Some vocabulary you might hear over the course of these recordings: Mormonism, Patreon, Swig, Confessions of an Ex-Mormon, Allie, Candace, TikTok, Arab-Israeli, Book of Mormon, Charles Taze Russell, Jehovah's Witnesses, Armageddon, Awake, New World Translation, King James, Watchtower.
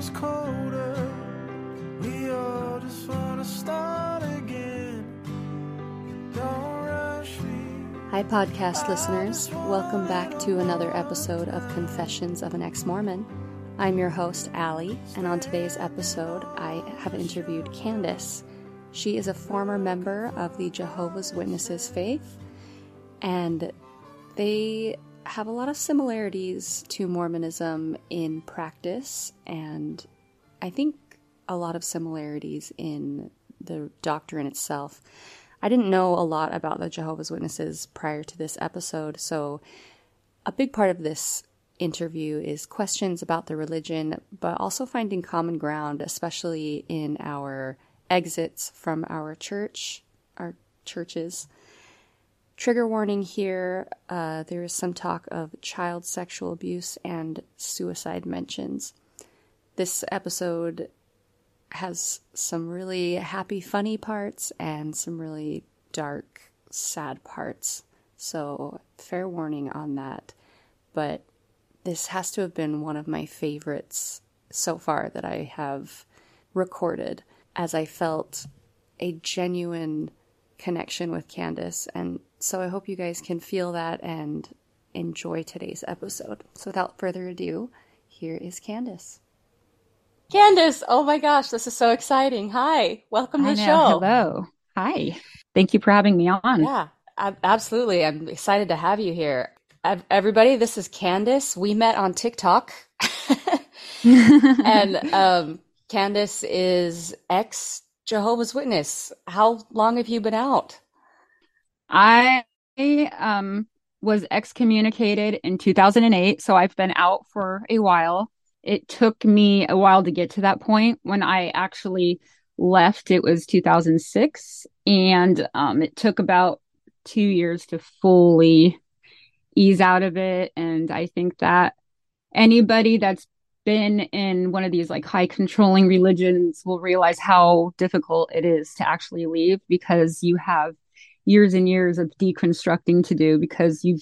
seems colder. We all just want to start again. Don't rush me. Hi, podcast listeners. Welcome back to another episode of Confessions of an Ex-Mormon. I'm your host, Allie, and on today's episode, I have interviewed Candace. She is a former member of the Jehovah's Witnesses faith, and they have a lot of similarities to Mormonism in practice, and I think a lot of similarities in the doctrine itself. I didn't know a lot about the Jehovah's Witnesses prior to this episode, so a big part of this interview is questions about the religion, but also finding common ground, especially in our exits from our church, our churches. Trigger warning here, there is some talk of child sexual abuse and suicide mentions. This episode has some really happy, funny parts and some really dark, sad parts. So fair warning on that. But this has to have been one of my favorites so far that I have recorded, as I felt a genuine connection with Candace, and so I hope you guys can feel that and enjoy today's episode. So without further ado, here is Candace. Candace, oh my gosh, this is so exciting. Hi, welcome to the show. Hello. Hi. Thank you for having me on. Yeah, absolutely. I'm excited to have you here. Everybody, this is Candace. We met on TikTok. And Candace is ex-Jehovah's Witness. How long have you been out? I was excommunicated in 2008, so I've been out for a while. It took me a while to get to that point. When I actually left, it was 2006, and it took about 2 years to fully ease out of it. And I think that anybody that's been in one of these like high controlling religions will realize how difficult it is to actually leave, because you have years and years of deconstructing to do, because you've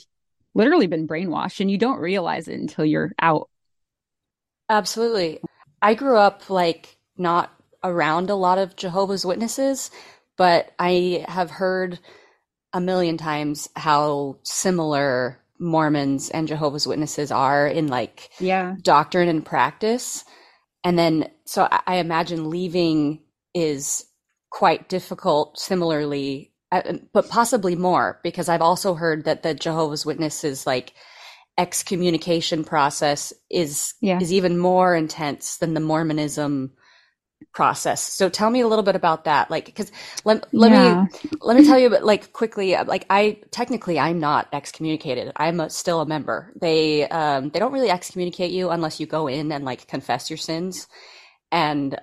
literally been brainwashed and you don't realize it until you're out. Absolutely. I grew up like not around a lot of Jehovah's Witnesses, but I have heard a million times how similar Mormons and Jehovah's Witnesses are in like doctrine and practice. And then, so I imagine leaving is quite difficult similarly, but possibly more, because I've also heard that the Jehovah's Witnesses like excommunication process is even more intense than the Mormonism process. So tell me a little bit about that. Like, because let me tell you, but like quickly, like technically I'm not excommunicated. I'm still a member. They don't really excommunicate you unless you go in and like confess your sins and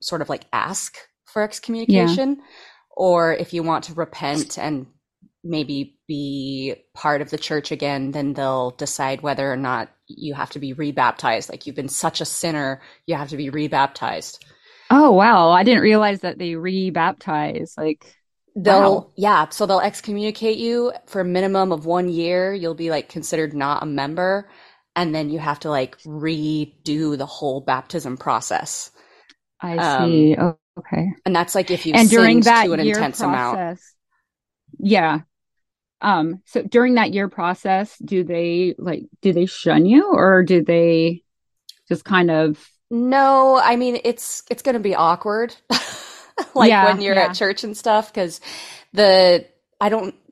sort of like ask for excommunication, or if you want to repent and maybe be part of the church again, then they'll decide whether or not you have to be rebaptized. Like, you've been such a sinner, you have to be rebaptized. Oh, wow. I didn't realize that they rebaptize. Like, so they'll excommunicate you for a minimum of 1 year. You'll be like considered not a member. And then you have to like redo the whole baptism process. I see. Oh, okay. And that's like if you sinned to an intense amount. Yeah. So during that year process, do they shun you, or do they just kind of... No, I mean, it's going to be awkward, like when you're at church and stuff, because do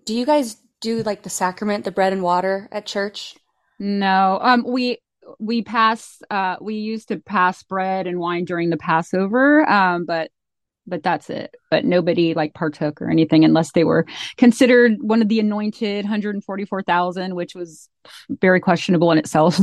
you guys do like the sacrament, the bread and water at church? No, we used to pass bread and wine during the Passover, but that's it. But nobody like partook or anything unless they were considered one of the anointed 144,000, which was very questionable in itself.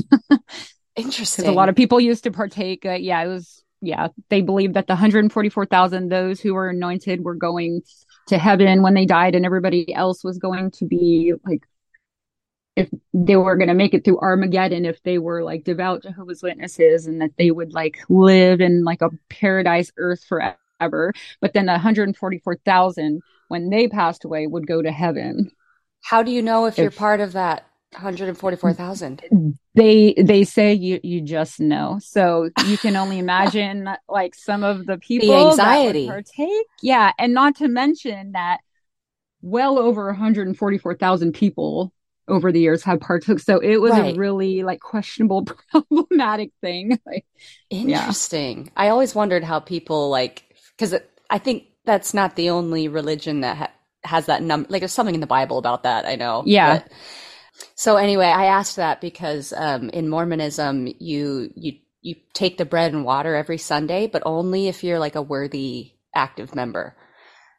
Interesting. Because a lot of people used to partake. They believed that the 144,000, those who were anointed, were going to heaven when they died, and everybody else was going to be like, if they were going to make it through Armageddon, if they were like devout Jehovah's Witnesses, and that they would like live in like a paradise earth forever. But then 144,000, when they passed away, would go to heaven. How do you know if you're part of that? 144,000. They say you just know. So you can only imagine like some of the people, the anxiety, that would partake. Yeah. And not to mention that well over 144,000 people over the years have partook. So it was a really like questionable, problematic thing. Like, interesting. Yeah. I always wondered how people like, because I think that's not the only religion that has that number. Like there's something in the Bible about that. I know. Yeah. But, so anyway, I asked that because in Mormonism, you take the bread and water every Sunday, but only if you're like a worthy active member.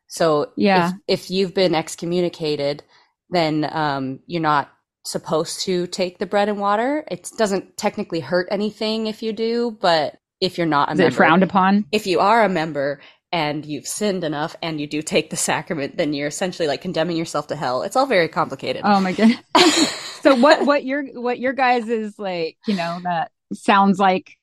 So if you've been excommunicated, then you're not supposed to take the bread and water. It doesn't technically hurt anything if you do, but if you're not a member, is it frowned upon? If you are a member and you've sinned enough and you do take the sacrament, then you're essentially like condemning yourself to hell. It's all very complicated. Oh my goodness. So what your guys is like, you know, that sounds like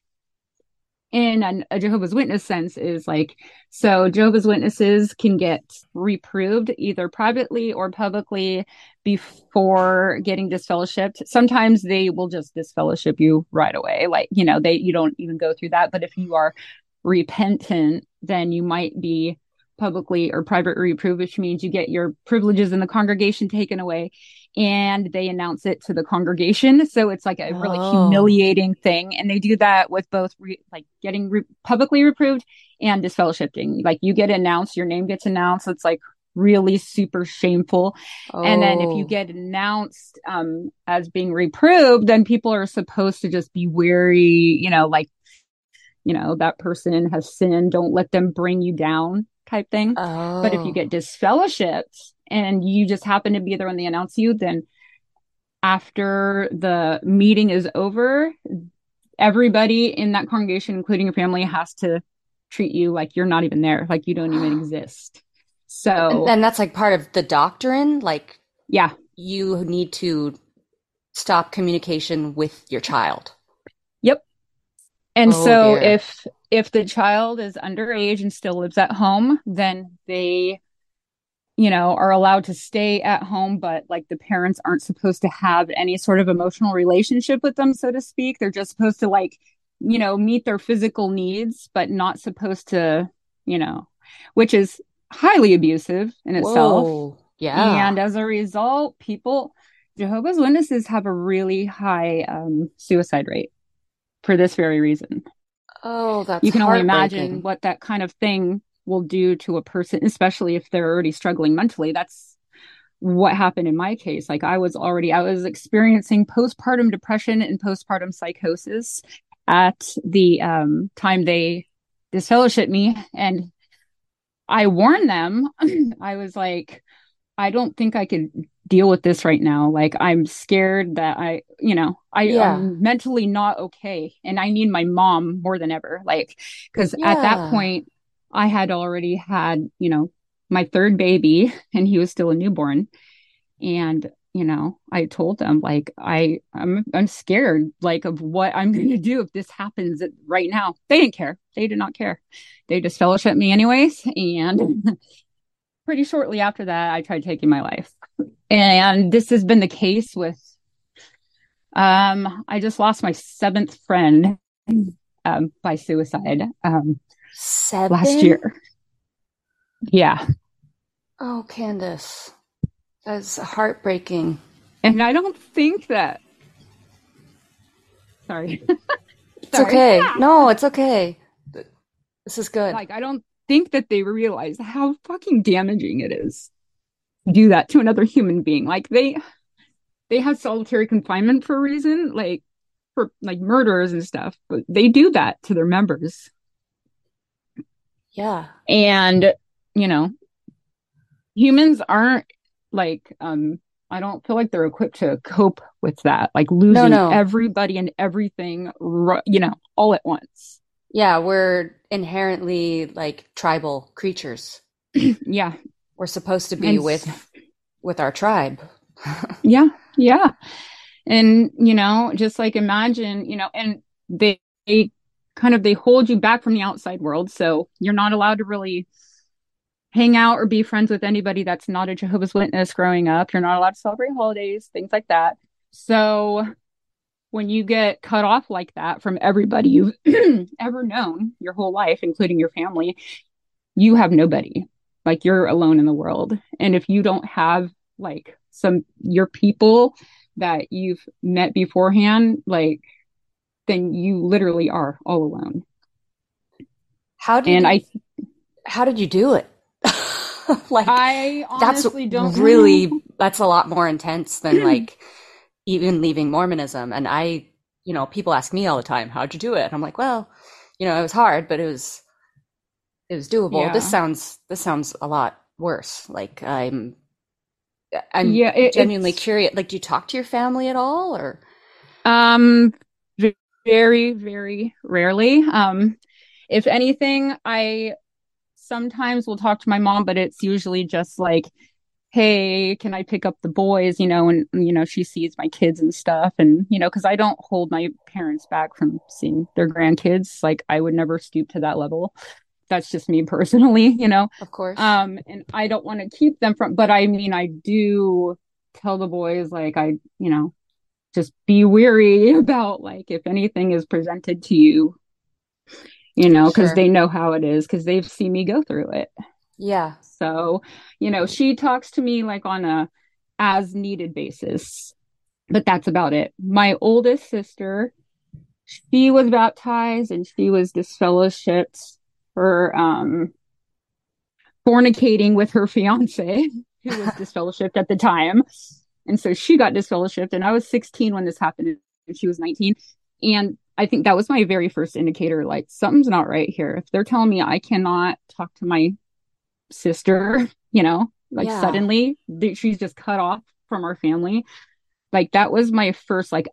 in a Jehovah's Witness sense is like, so Jehovah's Witnesses can get reproved either privately or publicly before getting disfellowshipped. Sometimes they will just disfellowship you right away. Like, you know, you don't even go through that. But if you are repentant, then you might be publicly or privately reproved, which means you get your privileges in the congregation taken away, and they announce it to the congregation. So it's like a really humiliating thing. And they do that with both publicly reproved and disfellowshipping. Like you get announced, your name gets announced. It's like really super shameful. Oh. And then if you get announced as being reproved, then people are supposed to just be wary, you know, like, you know, that person has sinned, don't let them bring you down type thing. Oh. But if you get disfellowshipped and you just happen to be there when they announce you, then after the meeting is over, everybody in that congregation, including your family, has to treat you like you're not even there, like you don't even exist. So and that's like part of the doctrine. Like, yeah, you need to stop communication with your child. And if the child is underage and still lives at home, then they, you know, are allowed to stay at home. But like the parents aren't supposed to have any sort of emotional relationship with them, so to speak. They're just supposed to like, you know, meet their physical needs, but not supposed to, you know, which is highly abusive in itself. Whoa, yeah. And as a result, Jehovah's Witnesses have a really high suicide rate. For this very reason. Oh, that's you can only imagine what that kind of thing will do to a person, especially if they're already struggling mentally. That's what happened in my case. Like I was experiencing postpartum depression and postpartum psychosis at the time they disfellowshipped me. And I warned them. I was like, I don't think I could deal with this right now. Like I'm scared that I'm mentally not okay, and I need my mom more than ever. Like, because at that point I had already had, you know, my third baby, and he was still a newborn. And, you know, I told them like, I'm scared like of what I'm going to do if this happens right now. They didn't care. They did not care. They disfellowshipped me anyways. And pretty shortly after that, I tried taking my life. And this has been the case with, I just lost my seventh friend by suicide last year. Yeah. Oh, Candace, that's heartbreaking. And I don't think that. Sorry. It's okay. Yeah. No, it's okay. This is good. Like, I don't think that they realize how fucking damaging it is. Do that to another human being. Like they have solitary confinement for a reason, like for like murderers and stuff, but they do that to their members. Yeah. And you know, humans aren't like I don't feel like they're equipped to cope with that, like losing everybody and everything, you know, all at once. Yeah, we're inherently like tribal creatures. Yeah. We're supposed to be with our tribe. Yeah. Yeah. And, you know, just like imagine, you know, and they hold you back from the outside world. So you're not allowed to really hang out or be friends with anybody that's not a Jehovah's Witness growing up. You're not allowed to celebrate holidays, things like that. So when you get cut off like that from everybody you've ever known your whole life, including your family, you have nobody. Like, you're alone in the world. And if you don't have like your people that you've met beforehand, like, then you literally are all alone. How did you do it? Like, I honestly that's a lot more intense than like even leaving Mormonism. And I, you know, people ask me all the time, how'd you do it? And I'm like, well, you know, it was hard, but it was doable. Yeah. This sounds a lot worse. Like, I'm genuinely curious. Like, do you talk to your family at all, or? Very, very rarely. If anything, I sometimes will talk to my mom, but it's usually just like, hey, can I pick up the boys? You know, and, you know, she sees my kids and stuff. And, you know, because I don't hold my parents back from seeing their grandkids. Like, I would never stoop to that level. That's just me personally, you know. Of course. And I don't want to keep them from, but I mean, I do tell the boys, like, you know, just be weary about, like, if anything is presented to you, you know, because sure. They know how it is, because they've seen me go through it. Yeah. So, you know, she talks to me like on a as needed basis, but that's about it. My oldest sister, she was baptized and she was disfellowshipped for fornicating with her fiance, who was disfellowshipped at the time. And so she got disfellowshipped, and I was 16 when this happened, and she was 19. And I think that was my very first indicator, like, something's not right here. If they're telling me I cannot talk to my sister, you know, like, yeah. Suddenly she's just cut off from our family. Like, that was my first, like,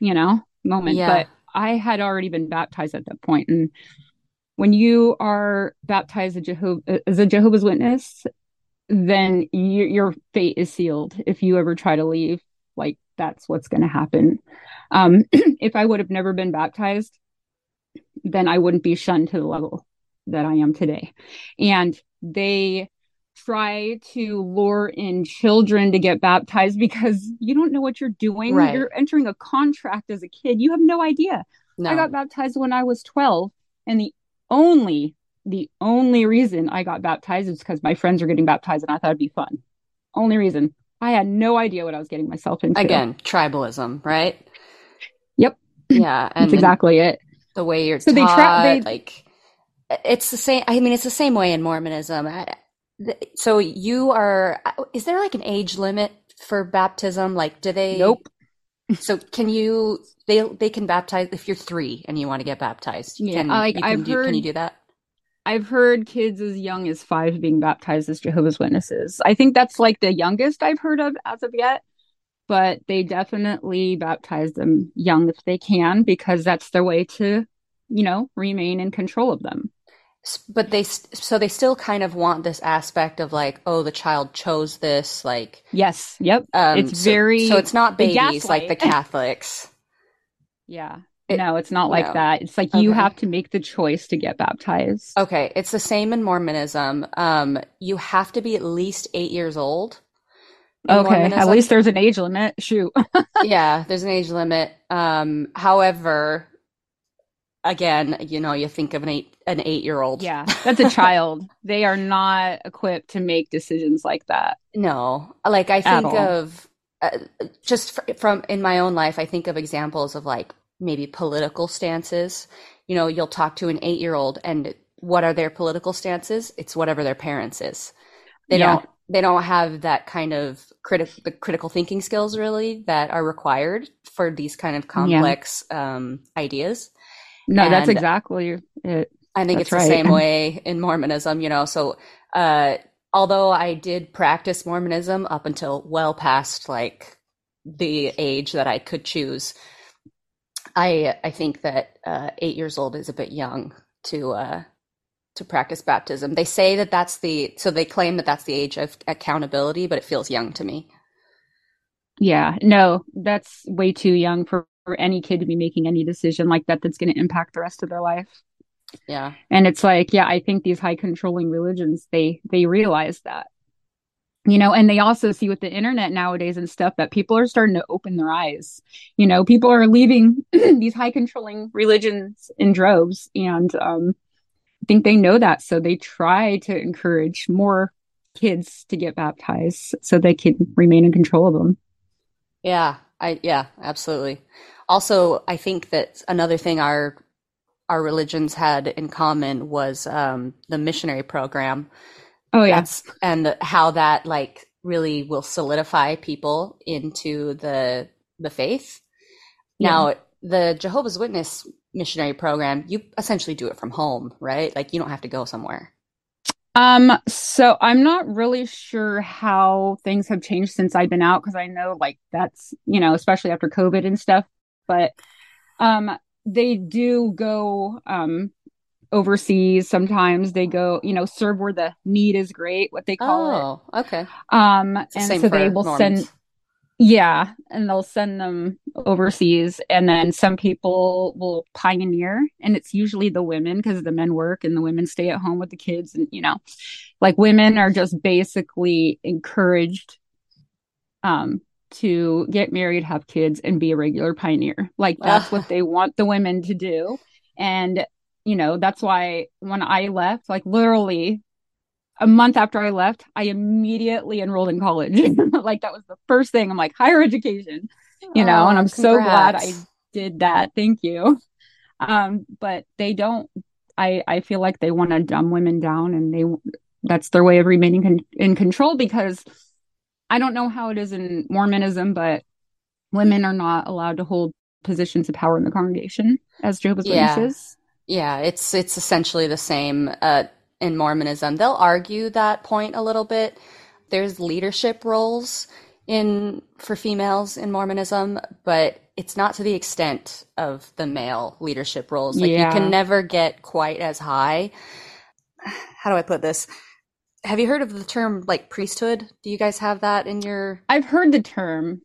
you know, moment. Yeah. But I had already been baptized at that point. And when you are baptized as a Jehovah's Witness, then your fate is sealed. If you ever try to leave, like, that's what's going to happen. If I would have never been baptized, then I wouldn't be shunned to the level that I am today. And they try to lure in children to get baptized because you don't know what you're doing. Right. You're entering a contract as a kid. You have no idea. No. I got baptized when I was 12, and the only reason I got baptized is because my friends were getting baptized, and I thought it'd be fun. Only reason. I had no idea what I was getting myself into. Again, tribalism, right? Yep. Yeah. And that's exactly it. The way you're taught, like, it's the same. I mean, it's the same way in Mormonism. So is there like an age limit for baptism? Like, do they? Nope. So they can baptize if you're 3 and you want to get baptized. Yeah. Can you do that? I've heard kids as young as 5 being baptized as Jehovah's Witnesses. I think that's like the youngest I've heard of as of yet, but they definitely baptize them young if they can, because that's their way to, you know, remain in control of them. But they still kind of want this aspect of like, oh, the child chose this, like. Yes. Yep. So it's not babies like the Catholics. Yeah. No, it's not like that. It's like, you have to make the choice to get baptized. Okay. It's the same in Mormonism. You have to be at least 8 years old. Okay. Mormonism. At least there's an age limit. Shoot. Yeah. There's an age limit. However, again, you know, you think of an 8-year-old. Yeah. That's a child. They are not equipped to make decisions like that. No. Like, I think of just from in my own life, I think of examples of like, maybe political stances. You know, you'll talk to an 8-year-old, and what are their political stances? It's whatever their parents is. They don't have that kind of critical thinking skills really that are required for these kind of complex ideas. No, that's exactly it. I think that's the same way in Mormonism, you know. So although I did practice Mormonism up until well past like the age that I could choose, I think that 8 years old is a bit young to practice baptism. They say that they claim that that's the age of accountability, but it feels young to me. Yeah, no, that's way too young for any kid to be making any decision like that that's going to impact the rest of their life. Yeah. And it's like, yeah, I think these high controlling religions, they realize that. You know, and they also see with the internet nowadays and stuff that people are starting to open their eyes. You know, people are leaving these high controlling religions in droves, and I think they know that. So they try to encourage more kids to get baptized so they can remain in control of them. Yeah, absolutely. Also, I think that another thing our religions had in common was the missionary program. Oh, yes. Yeah. And how that like really will solidify people into the faith. Yeah. Now, the Jehovah's Witness missionary program, you essentially do it from home, right? Like you don't have to go somewhere. So I'm not really sure how things have changed since I've been out, because I know like that's, you know, especially after COVID and stuff. But they do go overseas sometimes. They go, you know, serve where the need is great, what they call it. Oh, okay. And so they will send, yeah, and they'll send them overseas. And then some people will pioneer, and it's usually the women, because the men work and the women stay at home with the kids. And, you know, like women are just basically encouraged to get married, have kids, and be a regular pioneer. Like that's what they want the women to do. And you know, that's why when I left, like literally a month after I left, I immediately enrolled in college. Like that was the first thing. I'm like, higher education, you know, and I'm so glad I did that. Thank you. But they don't, I feel like they want to dumb women down, and that's their way of remaining in control, because I don't know how it is in Mormonism, but women are not allowed to hold positions of power in the congregation as Jehovah's Witnesses. Yeah, it's essentially the same in Mormonism. They'll argue that point a little bit. There's leadership roles for females in Mormonism, but it's not to the extent of the male leadership roles. Like you can never get quite as high. How do I put this? Have you heard of the term like priesthood? Do you guys have that in your? I've heard the term.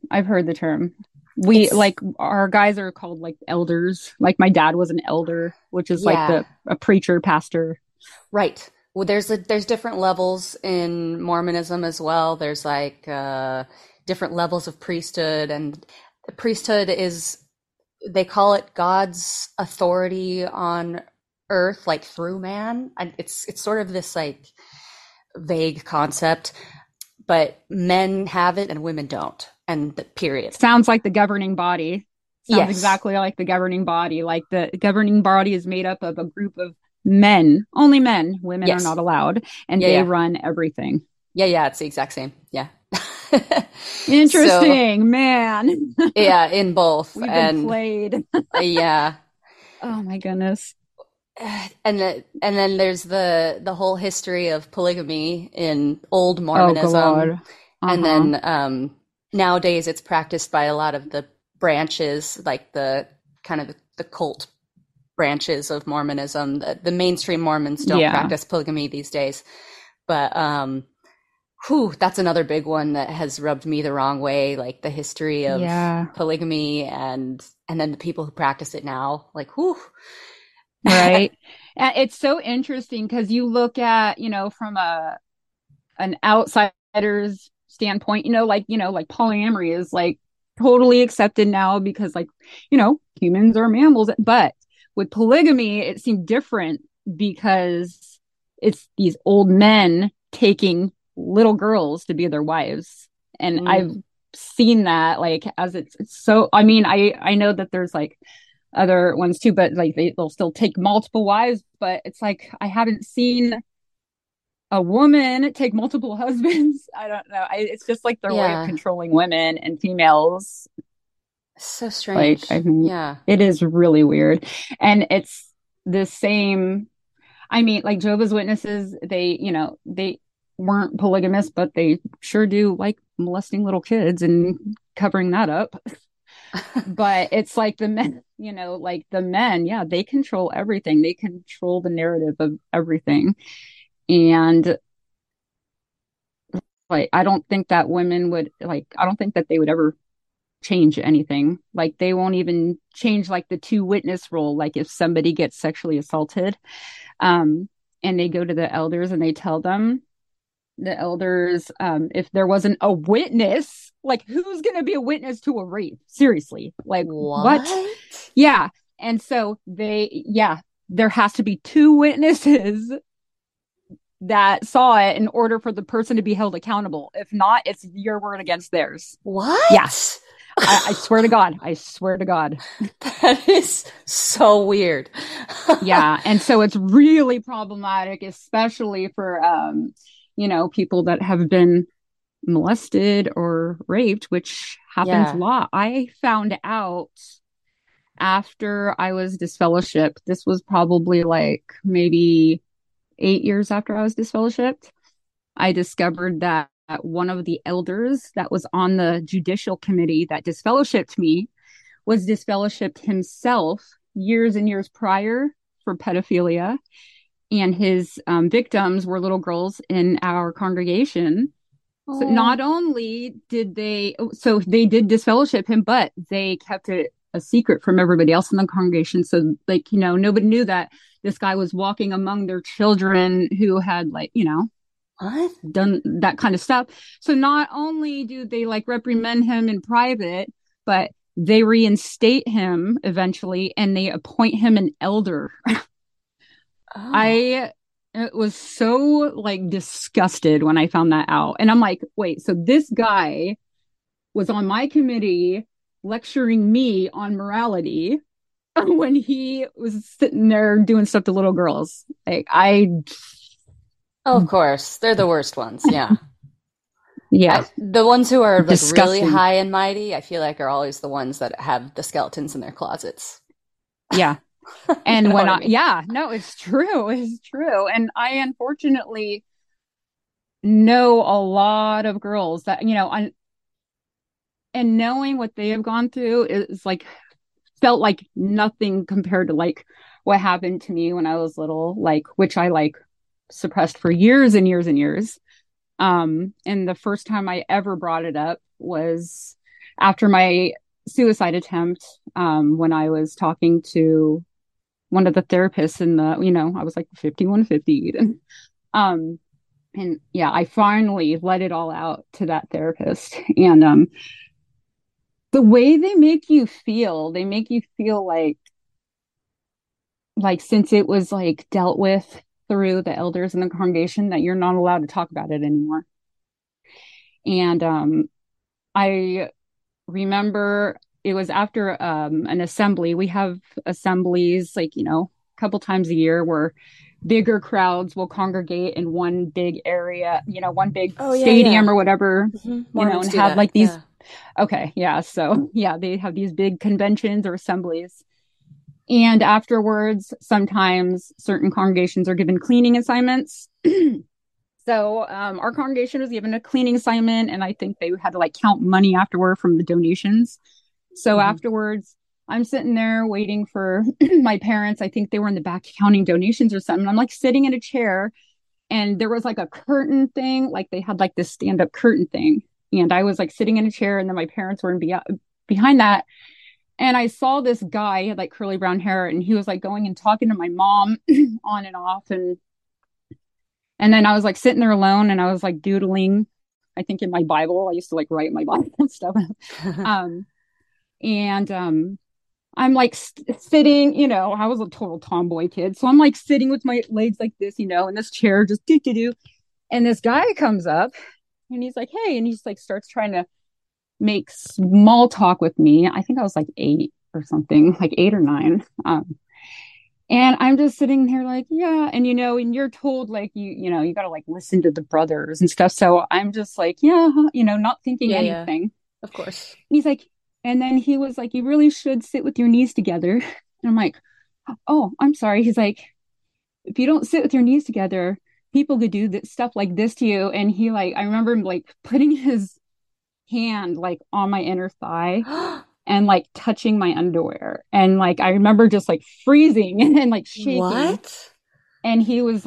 Our guys are called like elders. Like my dad was an elder, which is like a preacher, pastor. Right. Well, there's different levels in Mormonism as well. There's like different levels of priesthood, and the priesthood is, they call it God's authority on earth, like through man. It's sort of this like vague concept, but men have it and women don't. And the period. Sounds like the governing body. Sounds exactly like the governing body. Like the governing body is made up of a group of men, only men. Women are not allowed, and they run everything. Yeah, it's the exact same. Yeah. Interesting, so, man. Yeah, in both. We've been played. Yeah. Oh my goodness. And then there's the whole history of polygamy in old Mormonism, and then nowadays, it's practiced by a lot of the branches, like the kind of the cult branches of Mormonism. The mainstream Mormons don't practice polygamy these days. But that's another big one that has rubbed me the wrong way, like the history of polygamy and then the people who practice it now, like, whew. Right. It's so interesting because you look at, you know, from an outsider's standpoint, like polyamory is like totally accepted now because like, you know, humans are mammals, but with polygamy, it seemed different because it's these old men taking little girls to be their wives. And I've seen that like as it's so, I mean, I know that there's like other ones too, but like they'll still take multiple wives, but it's like, I haven't seen a woman take multiple husbands. I don't know. It's just like their way of controlling women and females. So strange. Like, I mean, it is really weird. And it's the same. I mean, like Jehovah's Witnesses, they weren't polygamous, but they sure do like molesting little kids and covering that up. But it's like the men, you know, like the men, they control everything. They control the narrative of everything. And like, I don't think that women would like, I don't think that they would ever change anything. Like they won't even change like the two witness rule. Like if somebody gets sexually assaulted, and they go to the elders and they tell them, the elders, if there wasn't a witness, like who's going to be a witness to a rape? Seriously, like what? Yeah. And so there has to be two witnesses that saw it in order for the person to be held accountable. If not, it's your word against theirs. What? Yes. I swear to God. I swear to God. That is so weird. Yeah. And so it's really problematic, especially for, people that have been molested or raped, which happens a lot. I found out after I was disfellowshipped. This was probably like maybe 8 years after I was disfellowshipped. I discovered that one of the elders that was on the judicial committee that disfellowshipped me was disfellowshipped himself years and years prior for pedophilia. And his victims were little girls in our congregation. Oh. So not only did they did disfellowship him, but they kept it a secret from everybody else in the congregation. So nobody knew that this guy was walking among their children who had done that kind of stuff. So not only do they reprimand him in private, but they reinstate him eventually and they appoint him an elder. Oh. It was so disgusted when I found that out. And I'm like, wait, so this guy was on my committee lecturing me on morality when he was sitting there doing stuff to little girls. Of course, they're the worst ones. Yeah. Yeah. The ones who are really high and mighty, I feel like are always the ones that have the skeletons in their closets. Yeah. And you know when I mean? Yeah, no, it's true. It's true. And I unfortunately know a lot of girls that, and knowing what they have gone through is felt like nothing compared to what happened to me when I was little, which I suppressed for years and years and years. And the first time I ever brought it up was after my suicide attempt, when I was talking to one of the therapists in the, I was 5150. And yeah, I finally let it all out to that therapist. And, the way they make you feel like since it was dealt with through the elders in the congregation that you're not allowed to talk about it anymore. And I remember it was after an assembly. We have assemblies a couple times a year where bigger crowds will congregate in one big area, one big stadium or whatever, and have these... Yeah. Okay. Yeah. So yeah, they have these big conventions or assemblies. And afterwards, sometimes certain congregations are given cleaning assignments. So our congregation was given a cleaning assignment, and I think they had to count money afterward from the donations. So afterwards, I'm sitting there waiting for my parents. I think they were in the back counting donations or something. I'm sitting in a chair, and there was a curtain thing. They had this stand up curtain thing. And I was sitting in a chair, and then my parents were in behind that. And I saw this guy, he had curly brown hair, and he was going and talking to my mom on and off. And then I was sitting there alone, and I was doodling, I think, in my Bible. I used to write my Bible and stuff. I'm sitting, I was a total tomboy kid. So I'm sitting with my legs like this, in this chair, just do. And this guy comes up. And he's like, hey, and he just starts trying to make small talk with me. I think I was 8 or something, 8 or 9. And I'm just sitting there yeah. And, and you're told you got to listen to the brothers and stuff. So I'm just yeah, not thinking anything. Yeah. Of course. And he's and then he was you really should sit with your knees together. And I'm oh, I'm sorry. He's if you don't sit with your knees together, people could do this stuff like this to you. And he I remember him putting his hand on my inner thigh and touching my underwear. And I remember just freezing and shaking. What? And he was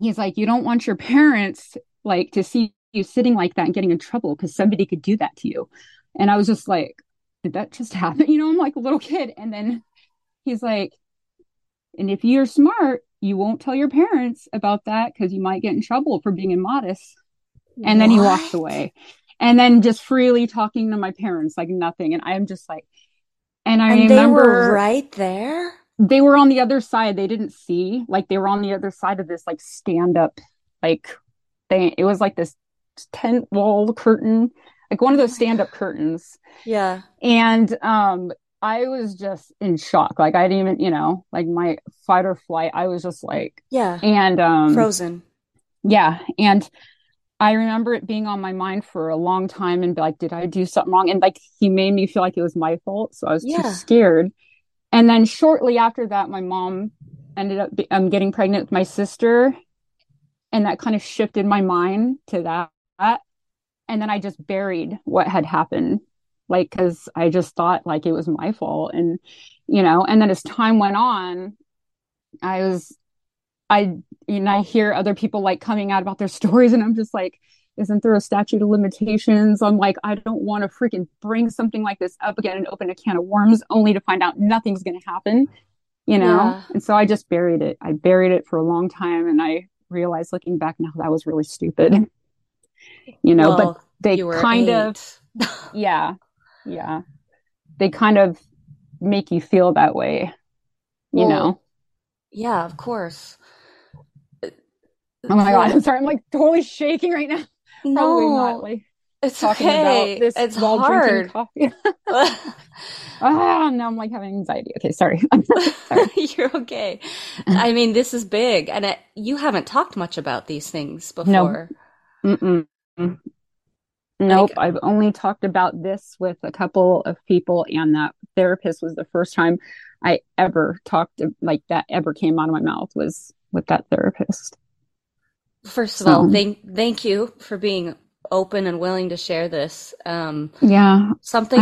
he's you don't want your parents to see you sitting like that and getting in trouble because somebody could do that to you. And I was just did that just happen? I'm a little kid. And then he's and if you're smart, you won't tell your parents about that because you might get in trouble for being immodest. And then he walked away. And then just freely talking to my parents like nothing. And I'm just like, and I and remember they were right there. They were on the other side. They didn't see, like they were on the other side of this like stand up, like thing. It was like this tent wall curtain, like one of those stand up curtains. Yeah. And I was just in shock. Like I didn't even, you know, like my fight or flight, I was just like, yeah. And frozen. Yeah. And I remember it being on my mind for a long time and be like, did I do something wrong? And like, he made me feel like it was my fault. So I was too scared. And then shortly after that, my mom ended up getting pregnant with my sister. And that kind of shifted my mind to that. And then I just buried what had happened. Like, cause I just thought like it was my fault. And, you know, and then as time went on, I hear other people like coming out about their stories, and I'm just like, isn't there a statute of limitations? I'm like, I don't want to freaking bring something like this up again and open a can of worms only to find out nothing's going to happen, you know? Yeah. And so I just buried it. I buried it for a long time. And I realized looking back now, that was really stupid, you know, well, but they kind of, yeah. They kind of make you feel that way, you know? Yeah, of course. Oh my God, I'm sorry. I'm like totally shaking right now. No, probably not, like, it's talking about this it's while hard. Drinking coffee. Now I'm like having anxiety. Okay, sorry. You're okay. I mean, this is big, and you haven't talked much about these things before. No. Nope. I've only talked about this with a couple of people, and that therapist was the first time I ever talked like that ever came out of my mouth was with that therapist. First of all, thank you for being open and willing to share this. Something. I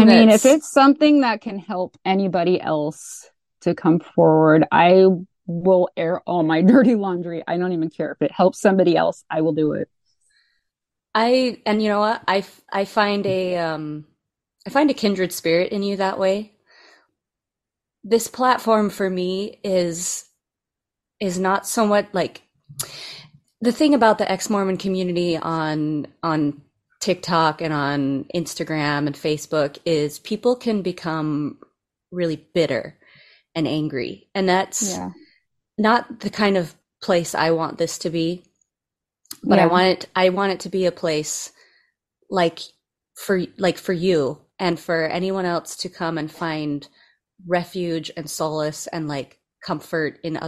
mean, if it's something that can help anybody else to come forward, I will air all my dirty laundry. I don't even care if it helps somebody else. I will do it. And you know what? I find a kindred spirit in you that way. This platform for me is not somewhat like. The thing about the ex-Mormon community on TikTok and on Instagram and Facebook is people can become really bitter and angry. And that's not the kind of place I want this to be. But I want it to be a place like for you and for anyone else to come and find refuge and solace and like comfort in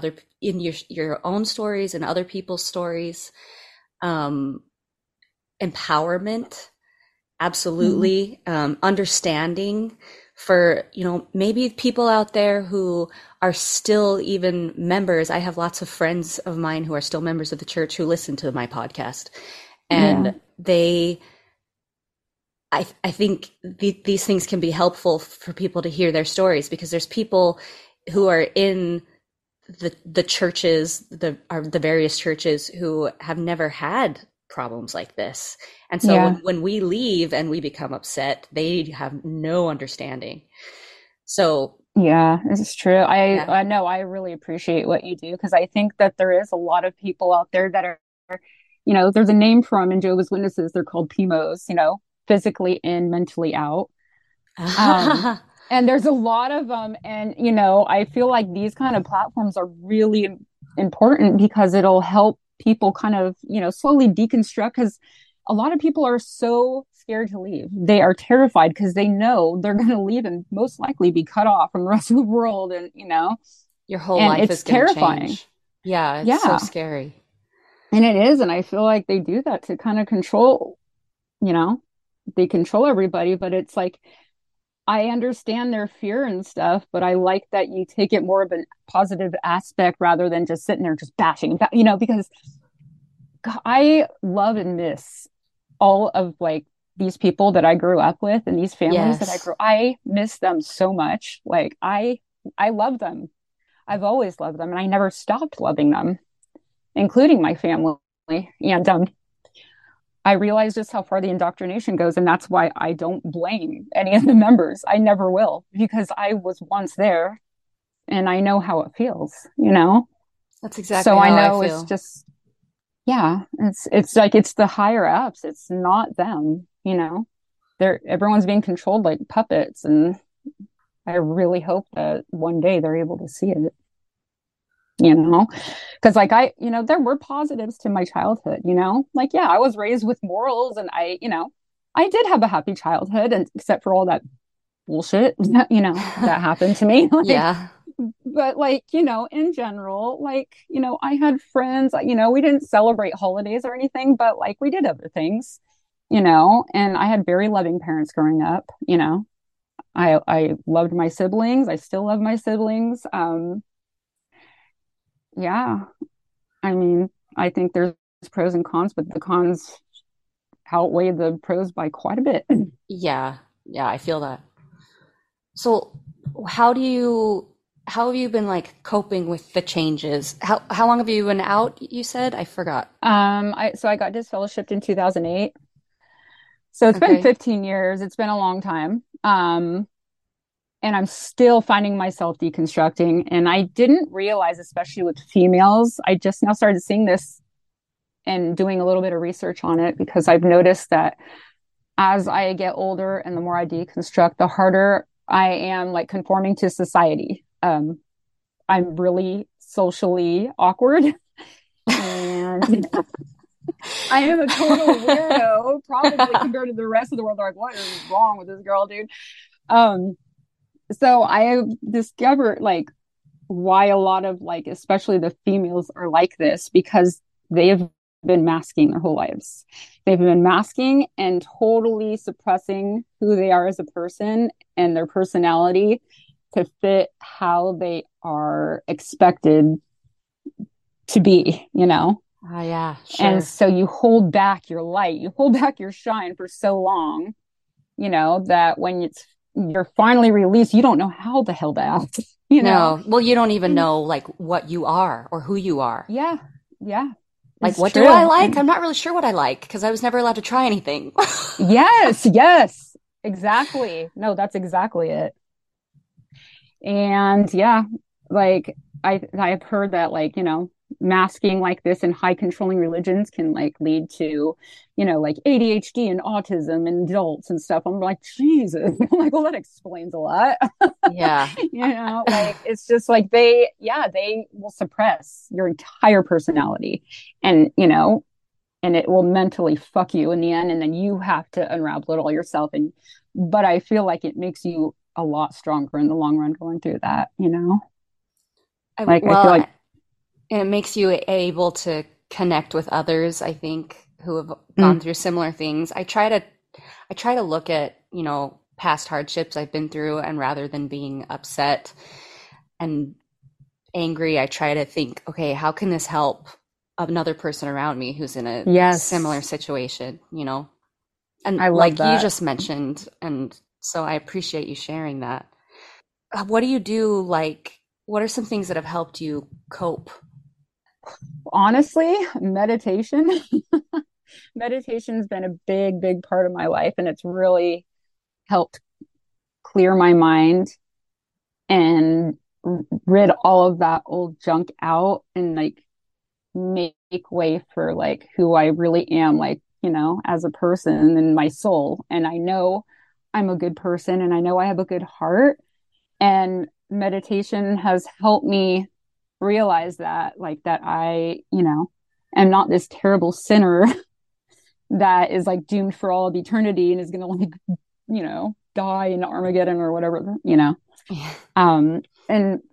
your own stories and other people's stories, empowerment, absolutely, understanding for, you know, maybe people out there who are still even members. I have lots of friends of mine who are still members of the church who listen to my podcast, and I think these things can be helpful for people to hear their stories, because there's people who are in the churches, the various churches, who have never had problems like this. And so when we leave and we become upset, they have no understanding. So this is true. I know. I really appreciate what you do, because I think that there is a lot of people out there that are, you know, there's a name for them in Jehovah's Witnesses. They're called PMOs, you know, physically in, mentally out. And there's a lot of them. And, you know, I feel like these kind of platforms are really important, because it'll help people kind of, you know, slowly deconstruct, because a lot of people are so scared to leave. They are terrified because they know they're going to leave and most likely be cut off from the rest of the world. And, you know, your whole life is terrifying. Change. Yeah. It's so scary. And it is. And I feel like they do that to kind of control, you know, they control everybody, but it's like, I understand their fear and stuff, but I like that you take it more of a positive aspect rather than just sitting there just bashing, you know, because I love and miss all of like these people that I grew up with and these families that I miss them so much. Like I love them. I've always loved them, and I never stopped loving them, including my family. And I realize just how far the indoctrination goes, and that's why I don't blame any of the members. I never will, because I was once there, and I know how it feels, you know? That's exactly how I feel. So I know it's just, yeah, it's like, it's the higher ups. It's not them, you know, everyone's being controlled like puppets. And I really hope that one day they're able to see it, you know, because like I, you know, there were positives to my childhood, you know, like, yeah, I was raised with morals and I, you know, I did have a happy childhood and except for all that bullshit, you know, that happened to me. Like, yeah. But like, you know, in general, like, you know, I had friends, you know, we didn't celebrate holidays or anything, but like we did other things, you know, and I had very loving parents growing up, you know, I loved my siblings. I still love my siblings. Yeah. I mean, I think there's pros and cons, but the cons outweigh the pros by quite a bit. Yeah. Yeah. I feel that. So how have you been like coping with the changes? How long have you been out? You said, I forgot. I got disfellowshipped in 2008. So it's been 15 years. It's been a long time. And I'm still finding myself deconstructing. And I didn't realize, especially with females, I just now started seeing this and doing a little bit of research on it because I've noticed that as I get older and the more I deconstruct, the harder I am like conforming to society. I'm really socially awkward and I am a total weirdo probably compared to the rest of the world. They're like, what is wrong with this girl, dude? So I have discovered like why a lot of like, especially the females are like this because they have been masking their whole lives. They've been masking and totally suppressing who they are as a person and their personality to fit how they are expected to be, you know? Oh, yeah. Sure. And so you hold back your light, you hold back your shine for so long, you know, that when you're finally released, you don't know how the hell to act, you know? No. Well, you don't even know like what you are or who you are. Yeah. Yeah. Like, what do I like? I'm not really sure what I like because I was never allowed to try anything. Yes. Yes. Exactly. No, that's exactly it. And yeah, like I've heard that like, you know, masking like this and high controlling religions can like lead to, you know, like ADHD and autism in adults and stuff. I'm like, Jesus. I'm like, well, that explains a lot. Yeah. You know, like it's just like they will suppress your entire personality and, you know, and it will mentally fuck you in the end. And then you have to unravel it all yourself. But I feel like it makes you a lot stronger in the long run going through that, you know? I feel like it makes you able to connect with others, I think, who have gone through similar things. I try to look at, you know, past hardships I've been through, and rather than being upset and angry, I try to think, okay, how can this help another person around me who's in a similar situation, you know? And I love like that. You just mentioned, and so I appreciate you sharing that. What do you do? Like, what are some things that have helped you cope? Honestly, meditation. Meditation's been a big, big part of my life, and it's really helped clear my mind and rid all of that old junk out and like make way for like who I really am, like, you know, as a person and my soul. And I know I'm a good person and I know I have a good heart, and meditation has helped me realize that like that I, you know, am not this terrible sinner that is like doomed for all of eternity and is going to like, you know, die in Armageddon or whatever, you know. Yeah. And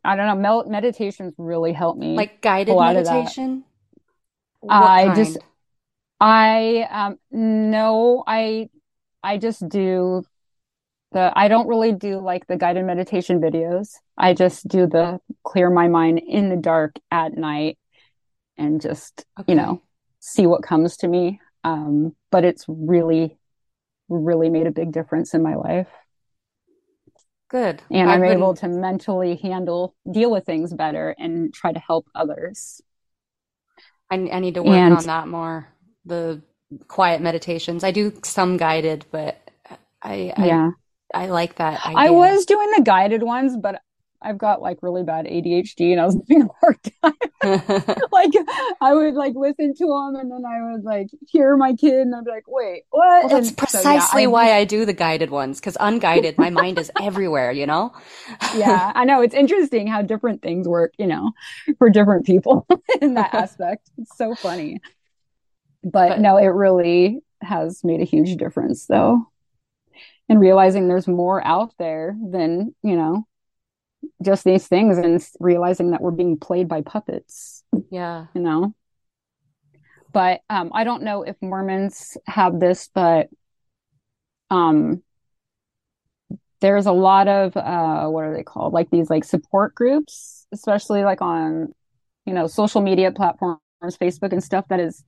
I don't know, meditation's really helped me. Like guided meditation? I don't really do like the guided meditation videos. I just do the clear my mind in the dark at night and just, you know, see what comes to me. But it's really, really made a big difference in my life. Good. And I'm able to mentally deal with things better and try to help others. I need to work on that more. The quiet meditations. I do some guided, but I like that idea. I was doing the guided ones, but I've got like really bad ADHD and I was having a hard time Like, I would like listen to them, and then I would like hear my kid, and I'd be like, wait, what? Well, that's precisely why I do the guided ones, because unguided, my mind is everywhere, you know? Yeah, I know. It's interesting how different things work, you know, for different people in that aspect. It's so funny. But no, it really has made a huge difference, though. And realizing there's more out there than, you know, just these things, and realizing that we're being played by puppets. Yeah. You know? But I don't know if Mormons have this, but there's a lot of, what are they called? Like these like support groups, especially like on, you know, social media platforms, Facebook and stuff, that has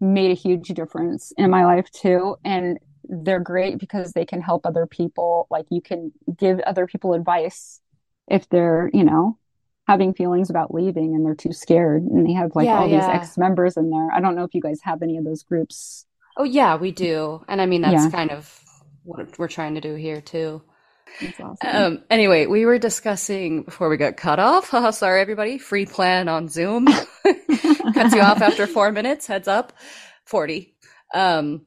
made a huge difference in my life too. And they're great because they can help other people. Like you can give other people advice if they're, you know, having feelings about leaving and they're too scared, and they have like these ex-members in there. I don't know if you guys have any of those groups. Oh yeah, we do. And I mean, that's kind of what we're trying to do here too. That's awesome. Anyway, we were discussing before we got cut off. Sorry, everybody. Free plan on Zoom. Cuts you off after 4 minutes. Heads up. 40. Anyway,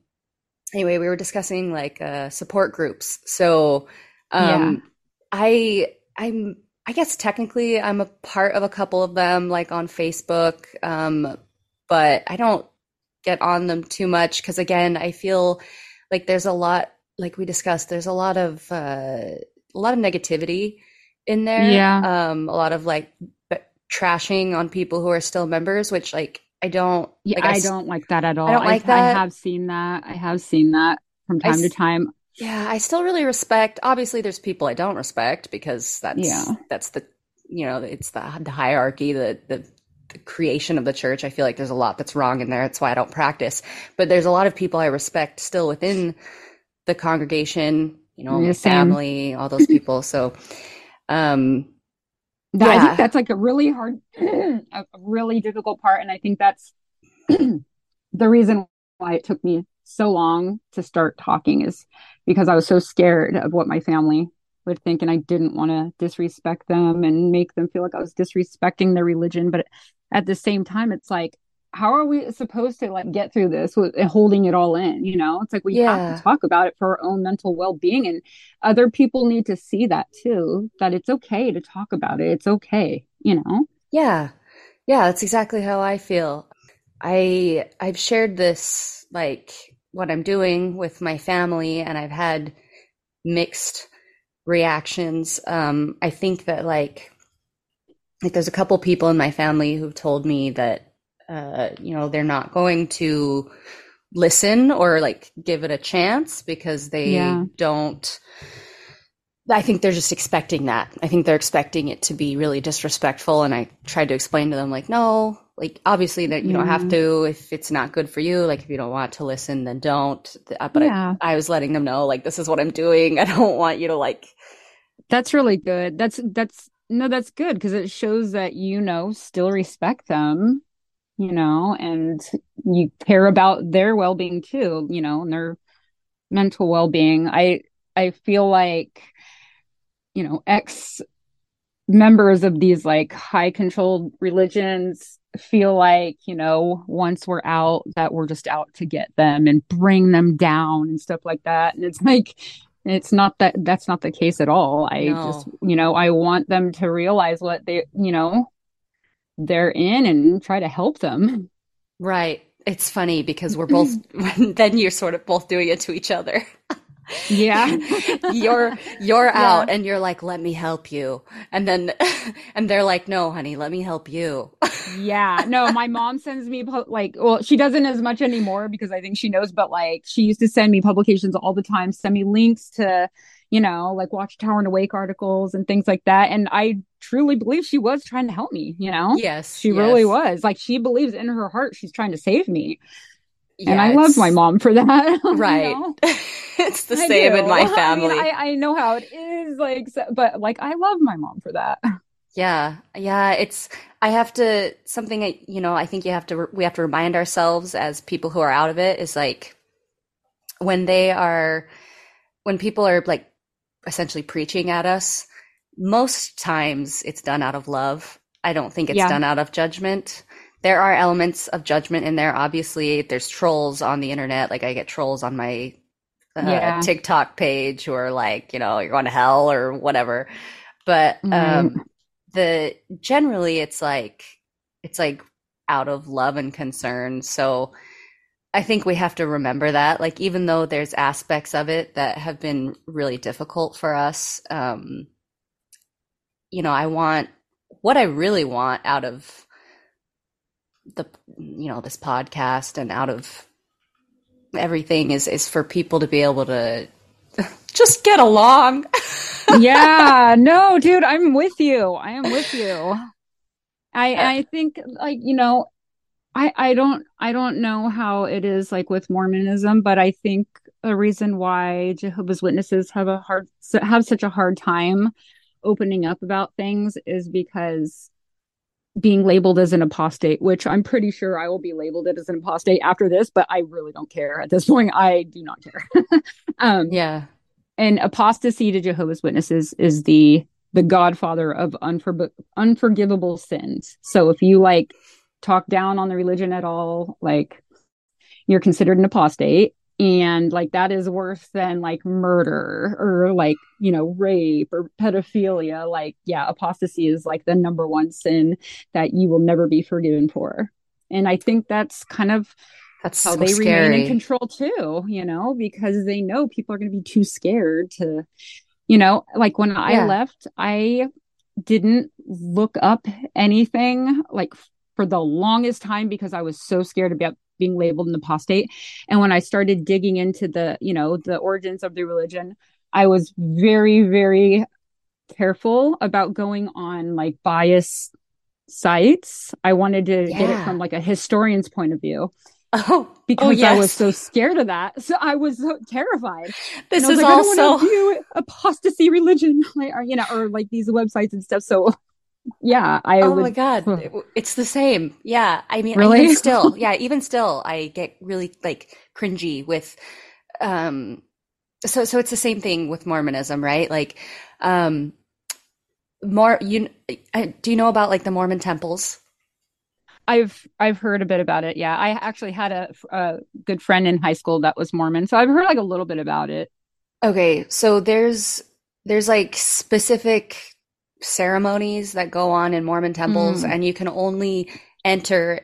we were discussing like support groups. So I guess technically I'm a part of a couple of them, like on Facebook, but I don't get on them too much because, again, I feel like there's a lot, like we discussed, there's a lot of negativity in there. Yeah. A lot of like trashing on people who are still members, which like I don't. Yeah, like, I don't like that at all. I don't like that. I have seen that from time to time. Yeah, I still really respect. Obviously, there's people I don't respect because that's the, you know, it's the hierarchy, the creation of the church. I feel like there's a lot that's wrong in there. That's why I don't practice. But there's a lot of people I respect still within the congregation, you know, my family, all those people. So, I think that's like a really hard, a really difficult part, and I think that's the reason why it took me so long to start talking, is because I was so scared of what my family would think, and I didn't want to disrespect them and make them feel like I was disrespecting their religion. But at the same time, it's like, how are we supposed to like get through this with holding it all in? You know, it's like we have to talk about it for our own mental well-being, and other people need to see that too, that it's okay to talk about it. It's okay, you know? Yeah. Yeah, that's exactly how I feel. I've shared this, like, what I'm doing with my family, and I've had mixed reactions. I think that like there's a couple people in my family who've told me that, you know, they're not going to listen or like give it a chance because they don't, I think they're just expecting that. I think they're expecting it to be really disrespectful. And I tried to explain to them like, no, like, obviously that you don't have to, if it's not good for you, like if you don't want to listen, then don't. But I was letting them know, like, this is what I'm doing. I don't want you to like. That's really good. That's good. 'Cause it shows that, you know, still respect them, you know, and you care about their well-being too, you know, and their mental well-being. I feel like, you know, ex-members of these like high controlled religions feel like, you know, once we're out, that we're just out to get them and bring them down and stuff like that. And it's like, it's not that, that's not the case at all. I just, you know, I want them to realize what they, you know, they're in, and try to help them. Right. It's funny because we're both, then you're sort of both doing it to each other. Yeah. You're out and you're like, let me help you. And then, and they're like, no, honey, let me help you. Yeah. No, my mom sends me like, well, she doesn't as much anymore because I think she knows, but like she used to send me publications all the time, send me links to, you know, like Watchtower and Awake articles and things like that. And I truly believe she was trying to help me, you know? Yes. She really was. Like she believes in her heart, she's trying to save me. Yeah, and I love my mom for that. Right. You know? It's the same in my family. I mean, I know how it is, like, so, but like, I love my mom for that. Yeah. Yeah. We have to remind ourselves as people who are out of it is like, when people are like essentially preaching at us, most times it's done out of love. I don't think it's done out of judgment. There are elements of judgment in there. Obviously, there's trolls on the internet. Like, I get trolls on my TikTok page who are like, you know, you're going to hell or whatever. But generally, it's like out of love and concern. So I think we have to remember that. Like, even though there's aspects of it that have been really difficult for us, you know, I want what I really want out of the, you know, this podcast and out of everything is for people to be able to just get along. Yeah, no, dude, I'm with you. I am with you. I think, like, you know, I don't know how it is like with Mormonism, but I think a reason why Jehovah's Witnesses have such a hard time opening up about things is because being labeled as an apostate, which I'm pretty sure I will be labeled as an apostate after this, but I really don't care at this point. I do not care. And apostasy to Jehovah's Witnesses is the godfather of unforgivable sins. So if you like talk down on the religion at all, like, you're considered an apostate, and like that is worse than like murder or like, you know, rape or pedophilia. Like, yeah, apostasy is like the number one sin that you will never be forgiven for. And I think that's kind of how they remain in control too, you know, because they know people are going to be too scared to, you know, like when I left, I didn't look up anything like for the longest time because I was so scared about being labeled an apostate. And when I started digging into the, you know, the origins of the religion, I was very, very careful about going on like biased sites. I wanted to get it from like a historian's point of view. Oh, because I was so scared of that. So I was so terrified. This is like, also I don't want to do apostasy religion, like, or, you know, or like these websites and stuff. So yeah, my God, it's the same. Yeah, I mean, really? Even still, I get really like cringy with. So it's the same thing with Mormonism, right? Like, do you know about like the Mormon temples? I've heard a bit about it. Yeah, I actually had a good friend in high school that was Mormon, so I've heard like a little bit about it. Okay, so there's like specific ceremonies that go on in Mormon temples, and you can only enter